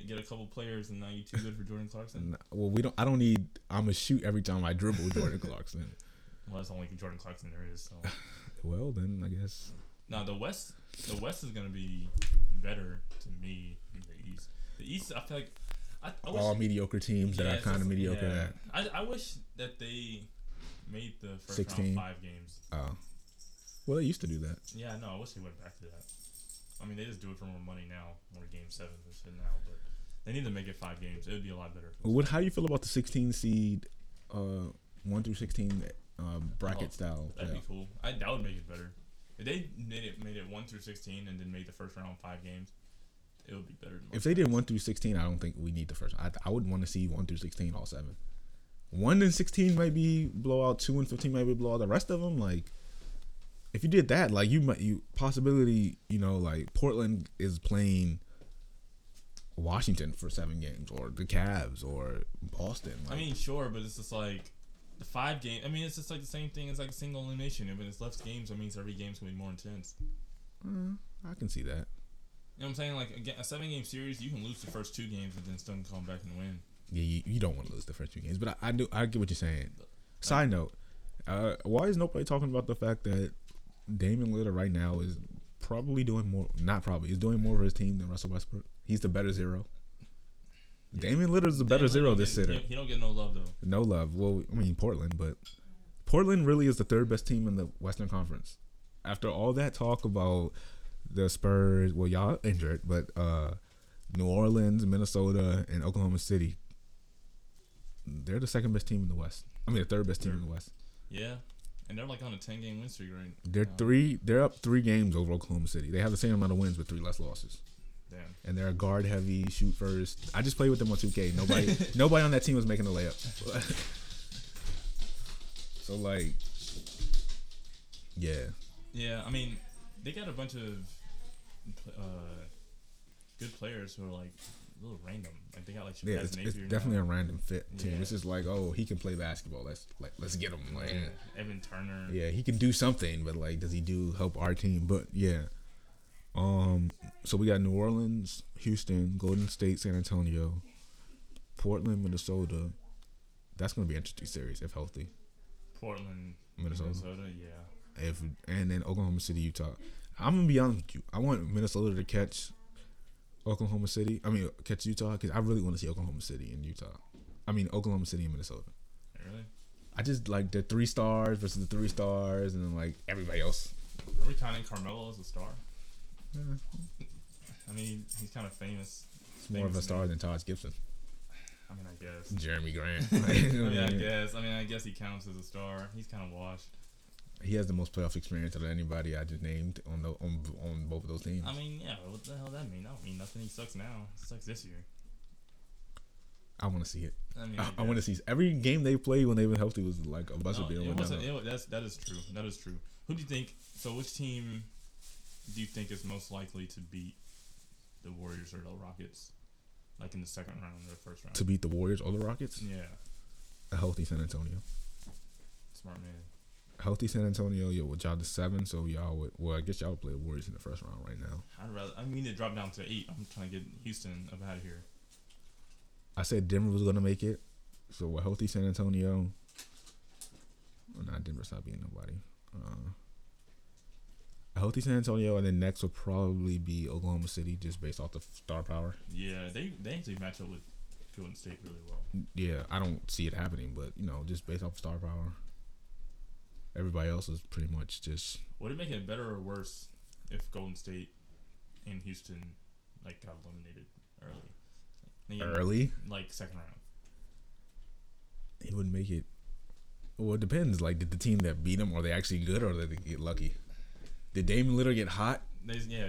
Get a couple players and now you too good for Jordan Clarkson. No, well, I don't need. I'm gonna shoot every time I dribble Jordan Clarkson. Well, that's only Jordan Clarkson there is. So. Well, then I guess. Now the West is gonna be better to me than the East. The East, I feel like all mediocre teams that are kind of mediocre. Yeah. At. I wish that they made the first 16. Round 5 games. Oh, well, they used to do that. Yeah, no, I wish they went back to that. I mean, they just do it for more money now, more game 7s and shit now, but they need to make it 5 games. It would be a lot better. How do you feel about the 16 seed, 1 through 16 bracket style? That'd be cool. That would make it better. If they made it 1 through 16 and then made the first round 5 games, it would be better. Than if they did 1 through 16, I don't think we need the first. I would want to see 1 through 16, all 7. 1 and 16 might be blowout. 2 and 15 might be blowout. The rest of them, like... If you did that, like, you possibility, you know, like, Portland is playing Washington for 7 games, or the Cavs, or Boston. Like. I mean, sure, but it's just like the 5 game. I mean, it's just like the same thing. It's like a single elimination. If it's less games, it means every game's gonna be more intense. I can see that. You know what I'm saying? Like, again, a 7-game series, you can lose the first 2 games, but then still come back and win. Yeah, you don't want to lose the first 2 games, but I get what you're saying. Side note, why is nobody talking about the fact that Damian Lillard right now is probably doing more. Not probably. He's doing more for his team than Russell Westbrook. He's the better zero. Damian Lillard's the better zero this season. He don't get no love though. No love. Well, I mean Portland, but Portland really is the 3rd best team in the Western Conference. After all that talk about the Spurs, well, y'all injured, but New Orleans, Minnesota, and Oklahoma City, they're the 2nd best team in the West. I mean, the 3rd best team in the West. Yeah. And they're like on a 10-game win streak right now. They're up 3 games over Oklahoma City. They have the same amount of wins with 3 less losses. Damn. And they're a guard-heavy, shoot-first. I just played with them on 2K. Nobody on that team was making a layup. So, like, yeah. Yeah, I mean, they got a bunch of good players who are, like, a little random. Like, they got, like, yeah, it's definitely a random fit team. Yeah. It's just like, oh, he can play basketball. Let's get him. Like, yeah. Evan Turner. Yeah, he can do something, but, like, does he help our team? But, yeah. So, we got New Orleans, Houston, Golden State, San Antonio, Portland, Minnesota. That's going to be an interesting series, if healthy. Portland, Minnesota, yeah. And then Oklahoma City, Utah. I'm going to be honest with you. I want Minnesota to catch Utah, because I really want to see Oklahoma City and Utah. I mean, Oklahoma City and Minnesota. Really? I just like the 3 stars versus the 3 stars, and then like everybody else. Are we counting Carmelo as a star? Yeah. I mean, he's kind of famous. He's more of a star than Taj Gibson. I mean, I guess. Jeremy Grant. I mean, I guess he counts as a star. He's kind of washed. He has the most playoff experience out of anybody I just named on both of those teams. I mean, yeah, what the hell does that mean? I don't mean nothing. He sucks now. He sucks this year. I want to see it. I want to see every game they played when they've been healthy was like a buzzer beater. That is true. That is true. Who do you think? So, which team do you think is most likely to beat the Warriors or the Rockets, like in the second round or the first round? To beat the Warriors or the Rockets? Yeah. A healthy San Antonio. Smart man. Healthy San Antonio, yeah. Well, y'all the 7, so y'all would. Well, I guess y'all would play the Warriors in the first round right now. I need to drop down to 8. I'm trying to get Houston up out of here. I said Denver was gonna make it, so we're healthy San Antonio. Well, not Denver, not being nobody. Healthy San Antonio, and then next will probably be Oklahoma City, just based off the star power. Yeah, they actually match up with Golden State really well. Yeah, I don't see it happening, but you know, just based off star power. Everybody else is pretty much just. Would it make it better or worse if Golden State and Houston like got eliminated early? Early? Like, second round. It would make it... Well, it depends. Like, did the team that beat them, are they actually good or did they get lucky? Did Damian Lillard get hot?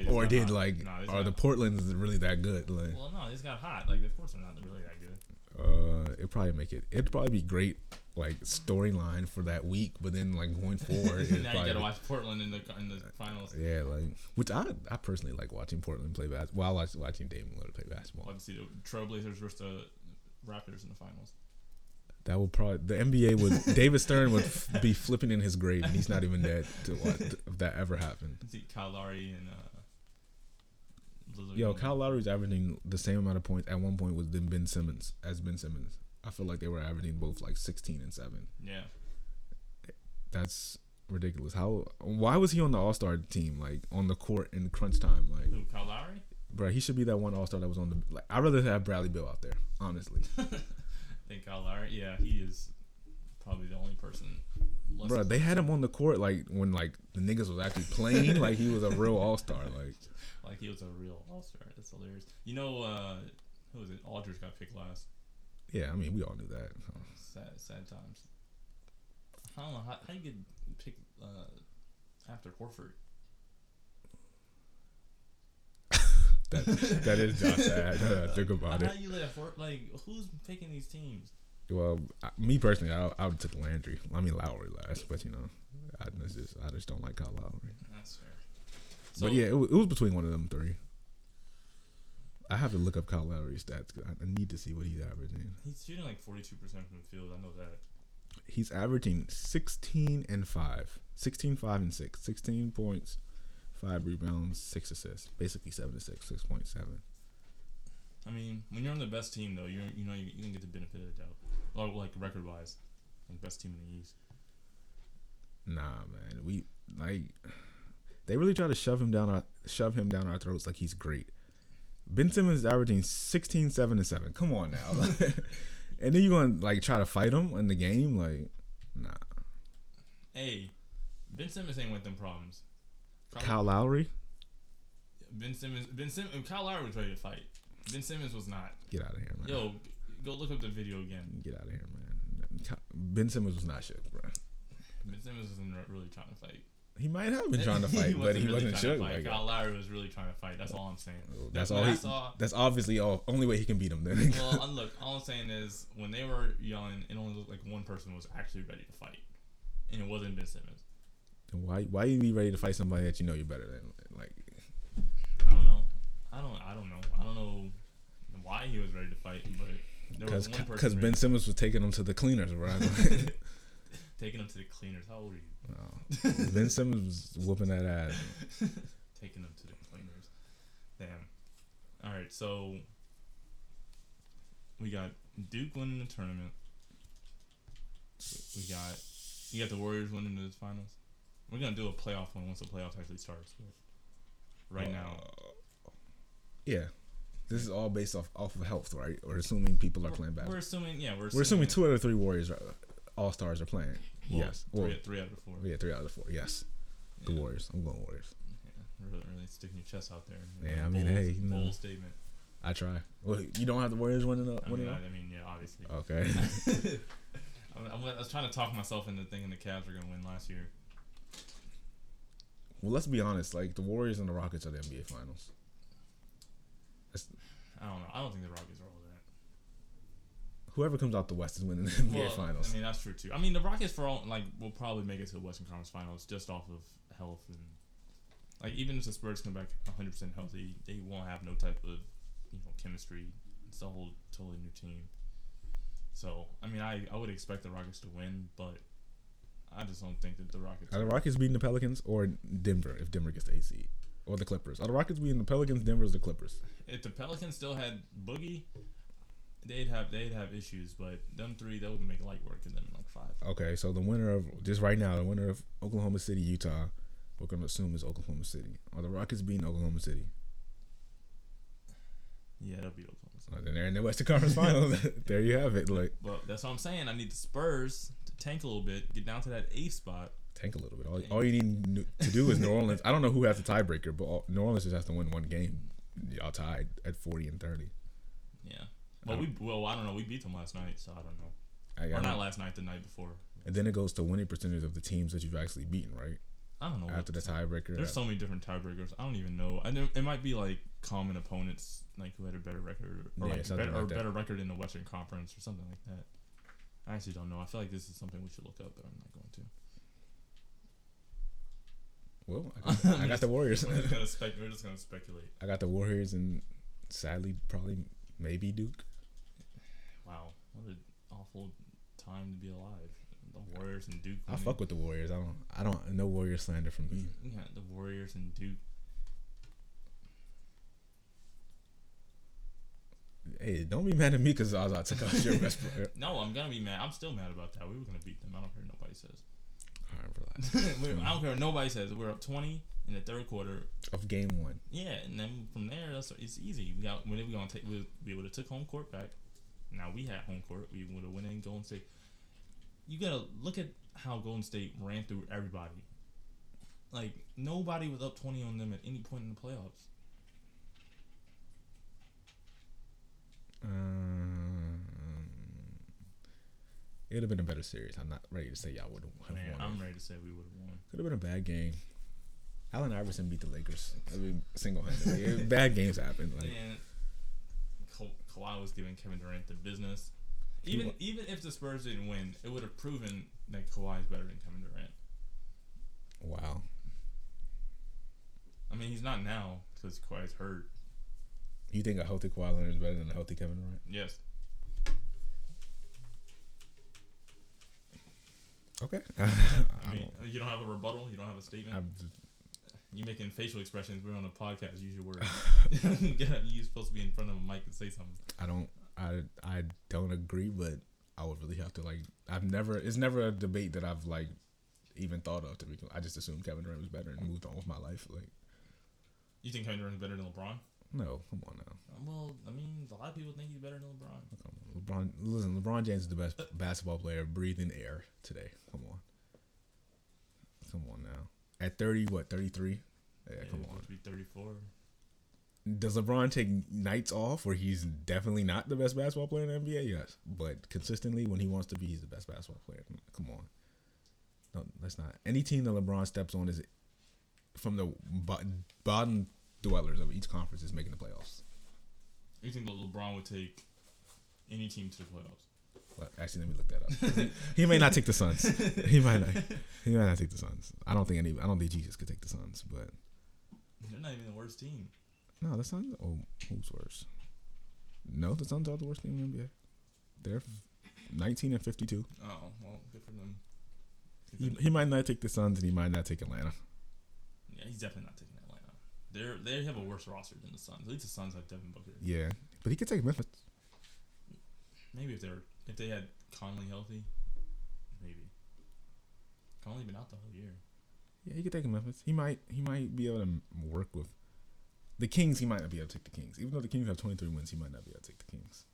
Or did, hot. Are the Portlands really that good? Like, well, no, they just got hot. Like, of course they're not really that good. It'd probably make it... It'd probably be great, like, storyline for that week, but then, like, going forward... now you gotta watch Portland in the finals. Yeah, like... Which I personally like watching Portland play basketball. Well, I like watching Damian Lillard play basketball. I'd like to see the Trailblazers versus the Raptors in the finals. That would probably... The NBA would... David Stern would be flipping in his grave, and he's not even dead to watch if that ever happened. See Kyle Lowry and... Kyle Lowry's averaging the same amount of points at one point than Ben Simmons. I feel like they were averaging both like 16 and 7. Yeah, that's ridiculous. How? Why was he on the All Star team? Like on the court in crunch time? Like who, Kyle Lowry? Bro, he should be that one All Star that was on the. Like I'd rather have Bradley Beal out there, honestly. Than Kyle Lowry? Yeah, he is probably the only person. Bro, they had him on the court like when like the niggas was actually playing. Like he was a real All Star. Like he was a real all-star. That's hilarious. You know, who was it? Aldridge got picked last. Yeah, I mean, we all knew that. So. Sad times. I don't know how you could pick after Horford. that is not sad. Think about it. How you let who's picking these teams? Well, me personally, I would take Landry. I mean, Lowry last, but you know, I just don't like Kyle Lowry. That's fair. So, but yeah, it was between one of them three. I have to look up Kyle Lowry's stats because I need to see what he's averaging. He's shooting like 42% from the field. I know that. He's averaging 16 and 5. 16, 5, and 6. 16 points, 5 rebounds, 6 assists. Basically 7 to 6, 6.7. I mean, when you're on the best team, though, you can get the benefit of the doubt. Like, record-wise. Like, best team in the East. Nah, man. They really try to shove him down our throats like he's great. Ben Simmons is averaging 16, 7, and 7. Come on now. And then you're going to try to fight him in the game? Like, nah. Hey, Ben Simmons ain't with them problems. Kyle Lowry? Kyle Lowry was ready to fight. Ben Simmons was not. Get out of here, man. Yo, go look up the video again. Get out of here, man. Ben Simmons was not shook, bro. Ben Simmons wasn't really trying to fight. He might have been trying to fight, but he wasn't sure. Kyle Lowry was really trying to fight. That's all I'm saying. That's obviously the only way he can beat him then. Well, look, all I'm saying is when they were yelling, it only looked like one person was actually ready to fight, and it wasn't Ben Simmons. Then why you be ready to fight somebody that you know you're better than? Like, I don't know why he was ready to fight, but there was one person. Because Ben Simmons was taking him to the cleaners, right? Taking him to the cleaners. How old are you? No. Ben Simmons was whooping that ass. Taking him to the cleaners. Damn. All right, so we got Duke winning the tournament. You got the Warriors winning the finals. We're gonna do a playoff one once the playoffs actually starts. Right now. Yeah. This is all based off of health, right? Or assuming people are playing basketball. We're assuming 2 out of 3 Warriors are. All stars are playing. Well, yes. Three out of 4. Yeah, 3 out of 4. Yes. Yeah. The Warriors. I'm going Warriors. Yeah, really sticking your chest out there. Yeah, I mean, hey, you know, bold statement. I try. Well, you don't have the Warriors winning up. I mean, yeah, obviously. Okay. I was trying to talk myself into thinking the Cavs were going to win last year. Well, let's be honest. Like, the Warriors and the Rockets are the NBA Finals. I don't know. I don't think the Rockets are all that. Whoever comes out the West is winning the NBA Finals. I mean, that's true, too. I mean, the Rockets will probably make it to the Western Conference Finals just off of health. And like, even if the Spurs come back 100% healthy, they won't have no type of, chemistry. It's a whole totally new team. So, I mean, I would expect the Rockets to win, but I just don't think that the Rockets... Are the Rockets beating the Pelicans or Denver, if Denver gets the 8th seed? Or the Clippers? Are the Rockets beating the Pelicans, Denver's the Clippers? If the Pelicans still had Boogie, they'd have issues, but them three, that would make light work of them in like 5. Okay, so the winner of... Just right now, the winner of Oklahoma City, Utah, we're going to assume is Oklahoma City. Are the Rockets beating Oklahoma City? Yeah, they'll beat Oklahoma City. Then they're in the Western Conference Finals. There you have it. Like, well, that's what I'm saying. I need the Spurs... tank a little bit, get down to that 8th spot. Tank a little bit. All you need to do is New Orleans. I don't know who has the tiebreaker, but New Orleans just has to win one game. Y'all tied at 40-30. Yeah. Well, I don't know. We beat them last night, so I don't know. Not last night, the night before. And then it goes to winning percentage of the teams that you've actually beaten, right? I don't know. After the tiebreaker. There's so many different tiebreakers. I don't even know. It might be like common opponents, like who had a better record better record in the Western Conference or something like that. I actually don't know. I feel like this is something we should look up, but I'm not going to. Well, I got the Warriors. We're just going to speculate. I got the Warriors and sadly, probably, maybe Duke. Wow. What an awful time to be alive. The Warriors and Duke. I fuck with the Warriors. I don't. No Warrior slander from me. Yeah, the Warriors and Duke. Hey, don't be mad at me because I took out your best player. No, I'm going to be mad. I'm still mad about that. We were going to beat them. I don't care what nobody says. All right, relax. I don't care what nobody says. We're up 20 in the third quarter. Of game one. Yeah, and then from there, it's easy. We would have took home court back. Now we had home court. We would have went in Golden State. You got to look at how Golden State ran through everybody. Like, nobody was up 20 on them at any point in the playoffs. It would have been a better series. I'm not ready to say y'all would have won. I'm ready to say we would have won. Could have been a bad game. Allen Iverson beat the Lakers. I mean, single-handedly. Bad games happened. Like. And Kawhi was giving Kevin Durant the business. Even if the Spurs didn't win, it would have proven that Kawhi is better than Kevin Durant. Wow. I mean, he's not now because Kawhi's hurt. You think a healthy Kawhi Leonard is better than a healthy Kevin Durant? Yes. Okay. I mean, you don't have a rebuttal? You don't have a statement? You're making facial expressions. We're on a podcast. Use your words. You're supposed to be in front of a mic and say something. I don't agree, but I would really have to, like... It's never a debate that I've, like, even thought of. I just assumed Kevin Durant was better and moved on with my life. Like, you think Kevin Durant is better than LeBron? No, come on now. Well, I mean, a lot of people think he's better than LeBron. Come on. LeBron James is the best basketball player breathing air today. Come on now. At 33? Yeah, come on. To be 34. Does LeBron take nights off where he's definitely not the best basketball player in the NBA? Yes, but consistently when he wants to be, he's the best basketball player. Come on. No, let's not. Any team that LeBron steps on is from the bottom dwellers of each conference is making the playoffs. You think LeBron would take any team to the playoffs? Well, actually, let me look that up. He may not take the Suns. He might not take the Suns. I don't think Jesus could take the Suns, but they're not even the worst team. No, the Suns. Oh, who's worse? No, the Suns are the worst team in the NBA. They're 19-52. Oh, well, good for them. He might not take the Suns, and he might not take Atlanta. Yeah, he's definitely not taking. They have a worse roster than the Suns. At least the Suns have Devin Booker. Yeah, but he could take Memphis. Maybe if they had Conley healthy, maybe. Conley been out the whole year. Yeah, he could take Memphis. He might be able to work with the Kings. He might not be able to take the Kings, even though the Kings have 23 wins. He might not be able to take the Kings.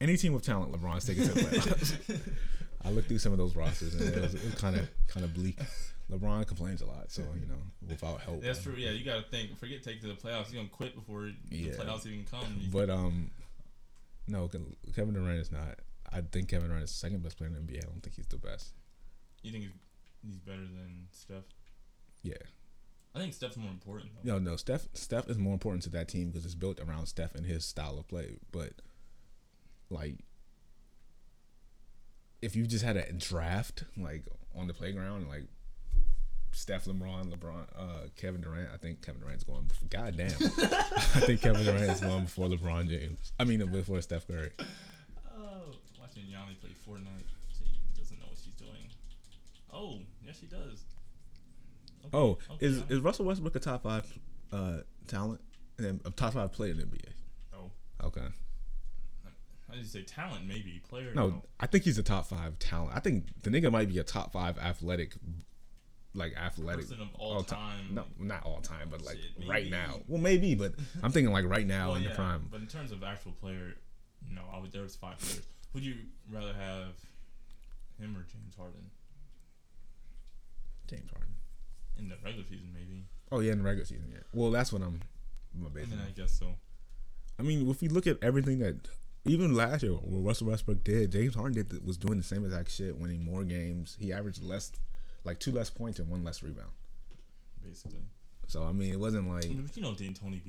Any team with talent, LeBron's taking to the playoffs. I looked through some of those rosters, and it was kind of bleak. LeBron complains a lot, so, without help. That's true, yeah. You got to think. Forget take to the playoffs. He's going to quit before the playoffs even come. No, Kevin Durant is not. I think Kevin Durant is the second best player in the NBA. I don't think he's the best. You think he's better than Steph? Yeah. I think Steph's more important, though. No, Steph is more important to that team because it's built around Steph and his style of play. But, like, if you just had a draft, like, on the playground, like, Steph, LeBron, Kevin Durant. I think Kevin Durant's going. Goddamn. I think Kevin Durant is going before LeBron James. I mean, before Steph Curry. Oh, watching Yanni play Fortnite. She doesn't know what she's doing. Oh, yes, she does. Okay. Oh, okay. Is Russell Westbrook a top five talent and a top five player in the NBA? No. Okay. I didn't say talent, maybe player. No, I think he's a top five talent. I think the nigga might be a top five athletic. Like athletic person of all time. No, not all time, but like shit, right now. Well, maybe, but I'm thinking like right now in the prime. But in terms of actual player, no, there's five players. Would you rather have him or James Harden? James Harden. In the regular season, maybe. Oh yeah, in the regular season. Yeah. Well, that's what I'm a baby. I mean, I guess so. I mean, if you look at everything that even last year, what Russell Westbrook did, James Harden was doing the same exact shit, winning more games. He averaged less. Like 2 less points and 1 less rebound, basically. So I mean, it wasn't like but you know, D'Antoni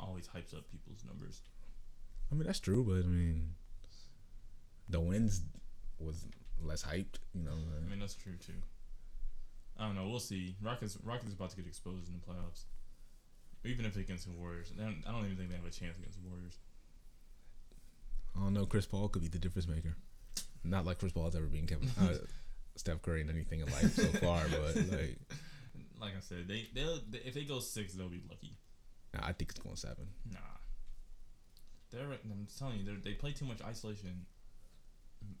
always hypes up people's numbers. I mean that's true, but I mean the wins was less hyped, you know. I mean that's true too. I don't know. We'll see. Rockets about to get exposed in the playoffs, even if it's against the Warriors. I don't even think they have a chance against the Warriors. I don't know. Chris Paul could be the difference maker. Not like Chris Paul has ever been Steph Curry and anything in life so far, but like I said, they if they go 6, they'll be lucky. Nah, I think it's going 7. Nah, I'm telling you, they play too much isolation.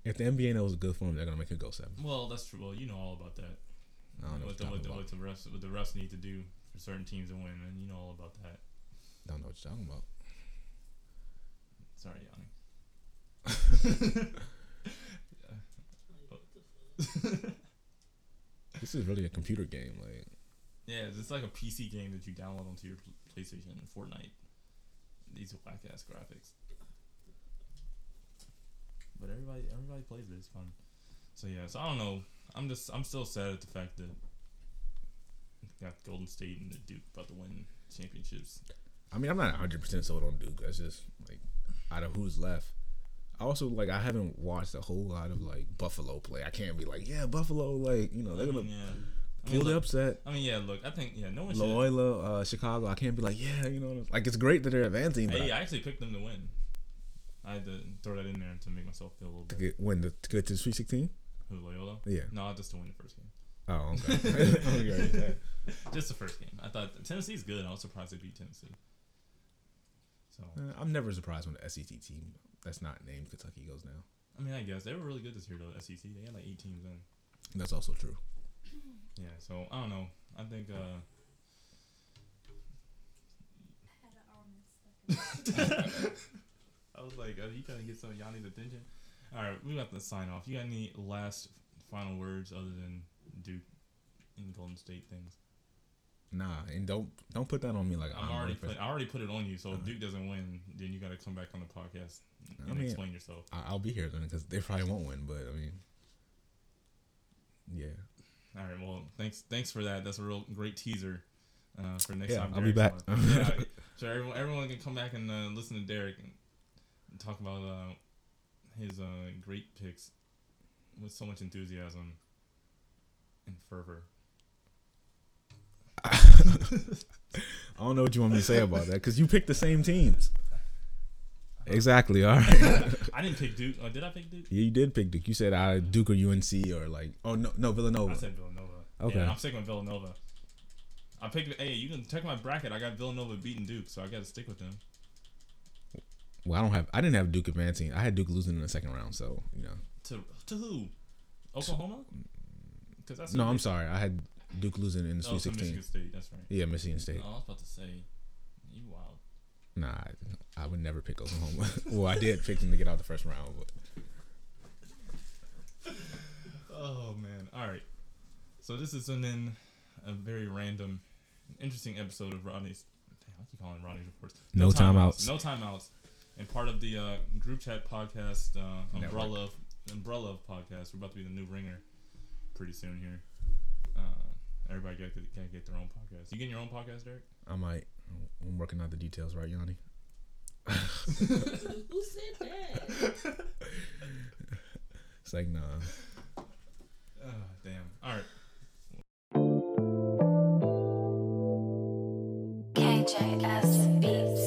If the NBA knows a good form, they're gonna make it go 7. Well, that's true. Well, you know all about that. I don't know what the refs need to do for certain teams to win, and you know all about that. Don't know what you're talking about. Sorry, Yanni. This is really a computer game, like. Yeah, it's like a PC game that you download onto your PlayStation and Fortnite. These whack ass graphics. But everybody plays it. It's fun. So yeah, so I don't know. I'm still sad at the fact that we got Golden State and the Duke about to win championships. I mean, I'm not 100% sold on Duke. That's just like out of who's left. Also, like, I haven't watched a whole lot of, like, Buffalo play. I can't be like, yeah, Buffalo, like, you know, they're going to kill the upset. I mean, yeah, look, I think, no one should. Loyola, Chicago, I can't be like, yeah, you know, like, it's great that they're advancing. But I actually picked them to win. I had to throw that in there to make myself feel a little better. To get to the Sweet 16? Who, Loyola? Yeah. No, just to win the first game. Oh, okay. Just the first game. I thought, Tennessee's good. I was surprised they beat Tennessee. So I'm never surprised when the SEC team that's not named Kentucky goes down. I mean, I guess they were really good this year though. SEC, they had like 8 teams in. That's also true. Yeah, so I don't know. I think. I was like, are you trying to get some of Yanni's attention? All right, we got to sign off. You got any last final words other than Duke and Golden State things? Nah, and don't put that on me like I already put it on you. So if Duke doesn't win, then you got to come back on the podcast and explain yourself. I'll be here then because they probably won't win. But I mean, yeah. All right. Well, thanks for that. That's a real great teaser for next time. I'll be back. So everyone can come back and listen to Derek and talk about his great picks with so much enthusiasm and fervor. I don't know what you want me to say about that because you picked the same teams. Exactly. All right. I didn't pick Duke. Did I pick Duke? Yeah, you did pick Duke. You said Duke or UNC or like. Oh no, Villanova. I said Villanova. Okay, yeah, I'm sticking with Villanova. I picked. Hey, you can check my bracket. I got Villanova beating Duke, so I got to stick with them. Well, I didn't have Duke advancing. I had Duke losing in the second round. So you know. To who? Oklahoma. I'm sorry. I had Duke losing in the Sweet 16. Michigan State, that's right. Yeah, Michigan State. I was about to say, you wild. Nah, I would never pick Oklahoma. Well, I did pick them to get out the first round. But. Oh, man. All right. So this has been a very random, interesting episode of Rodney's. Damn, I keep calling Rodney's Reports. No Timeouts. And part of the group chat podcast, umbrella of podcasts. We're about to be the new ringer. pretty soon here. Everybody gotta get their own podcast. You getting your own podcast, Derek? I might. I'm working out the details, right, Yanni? Who said that? It's like, nah. Damn. All right. KJS Beats.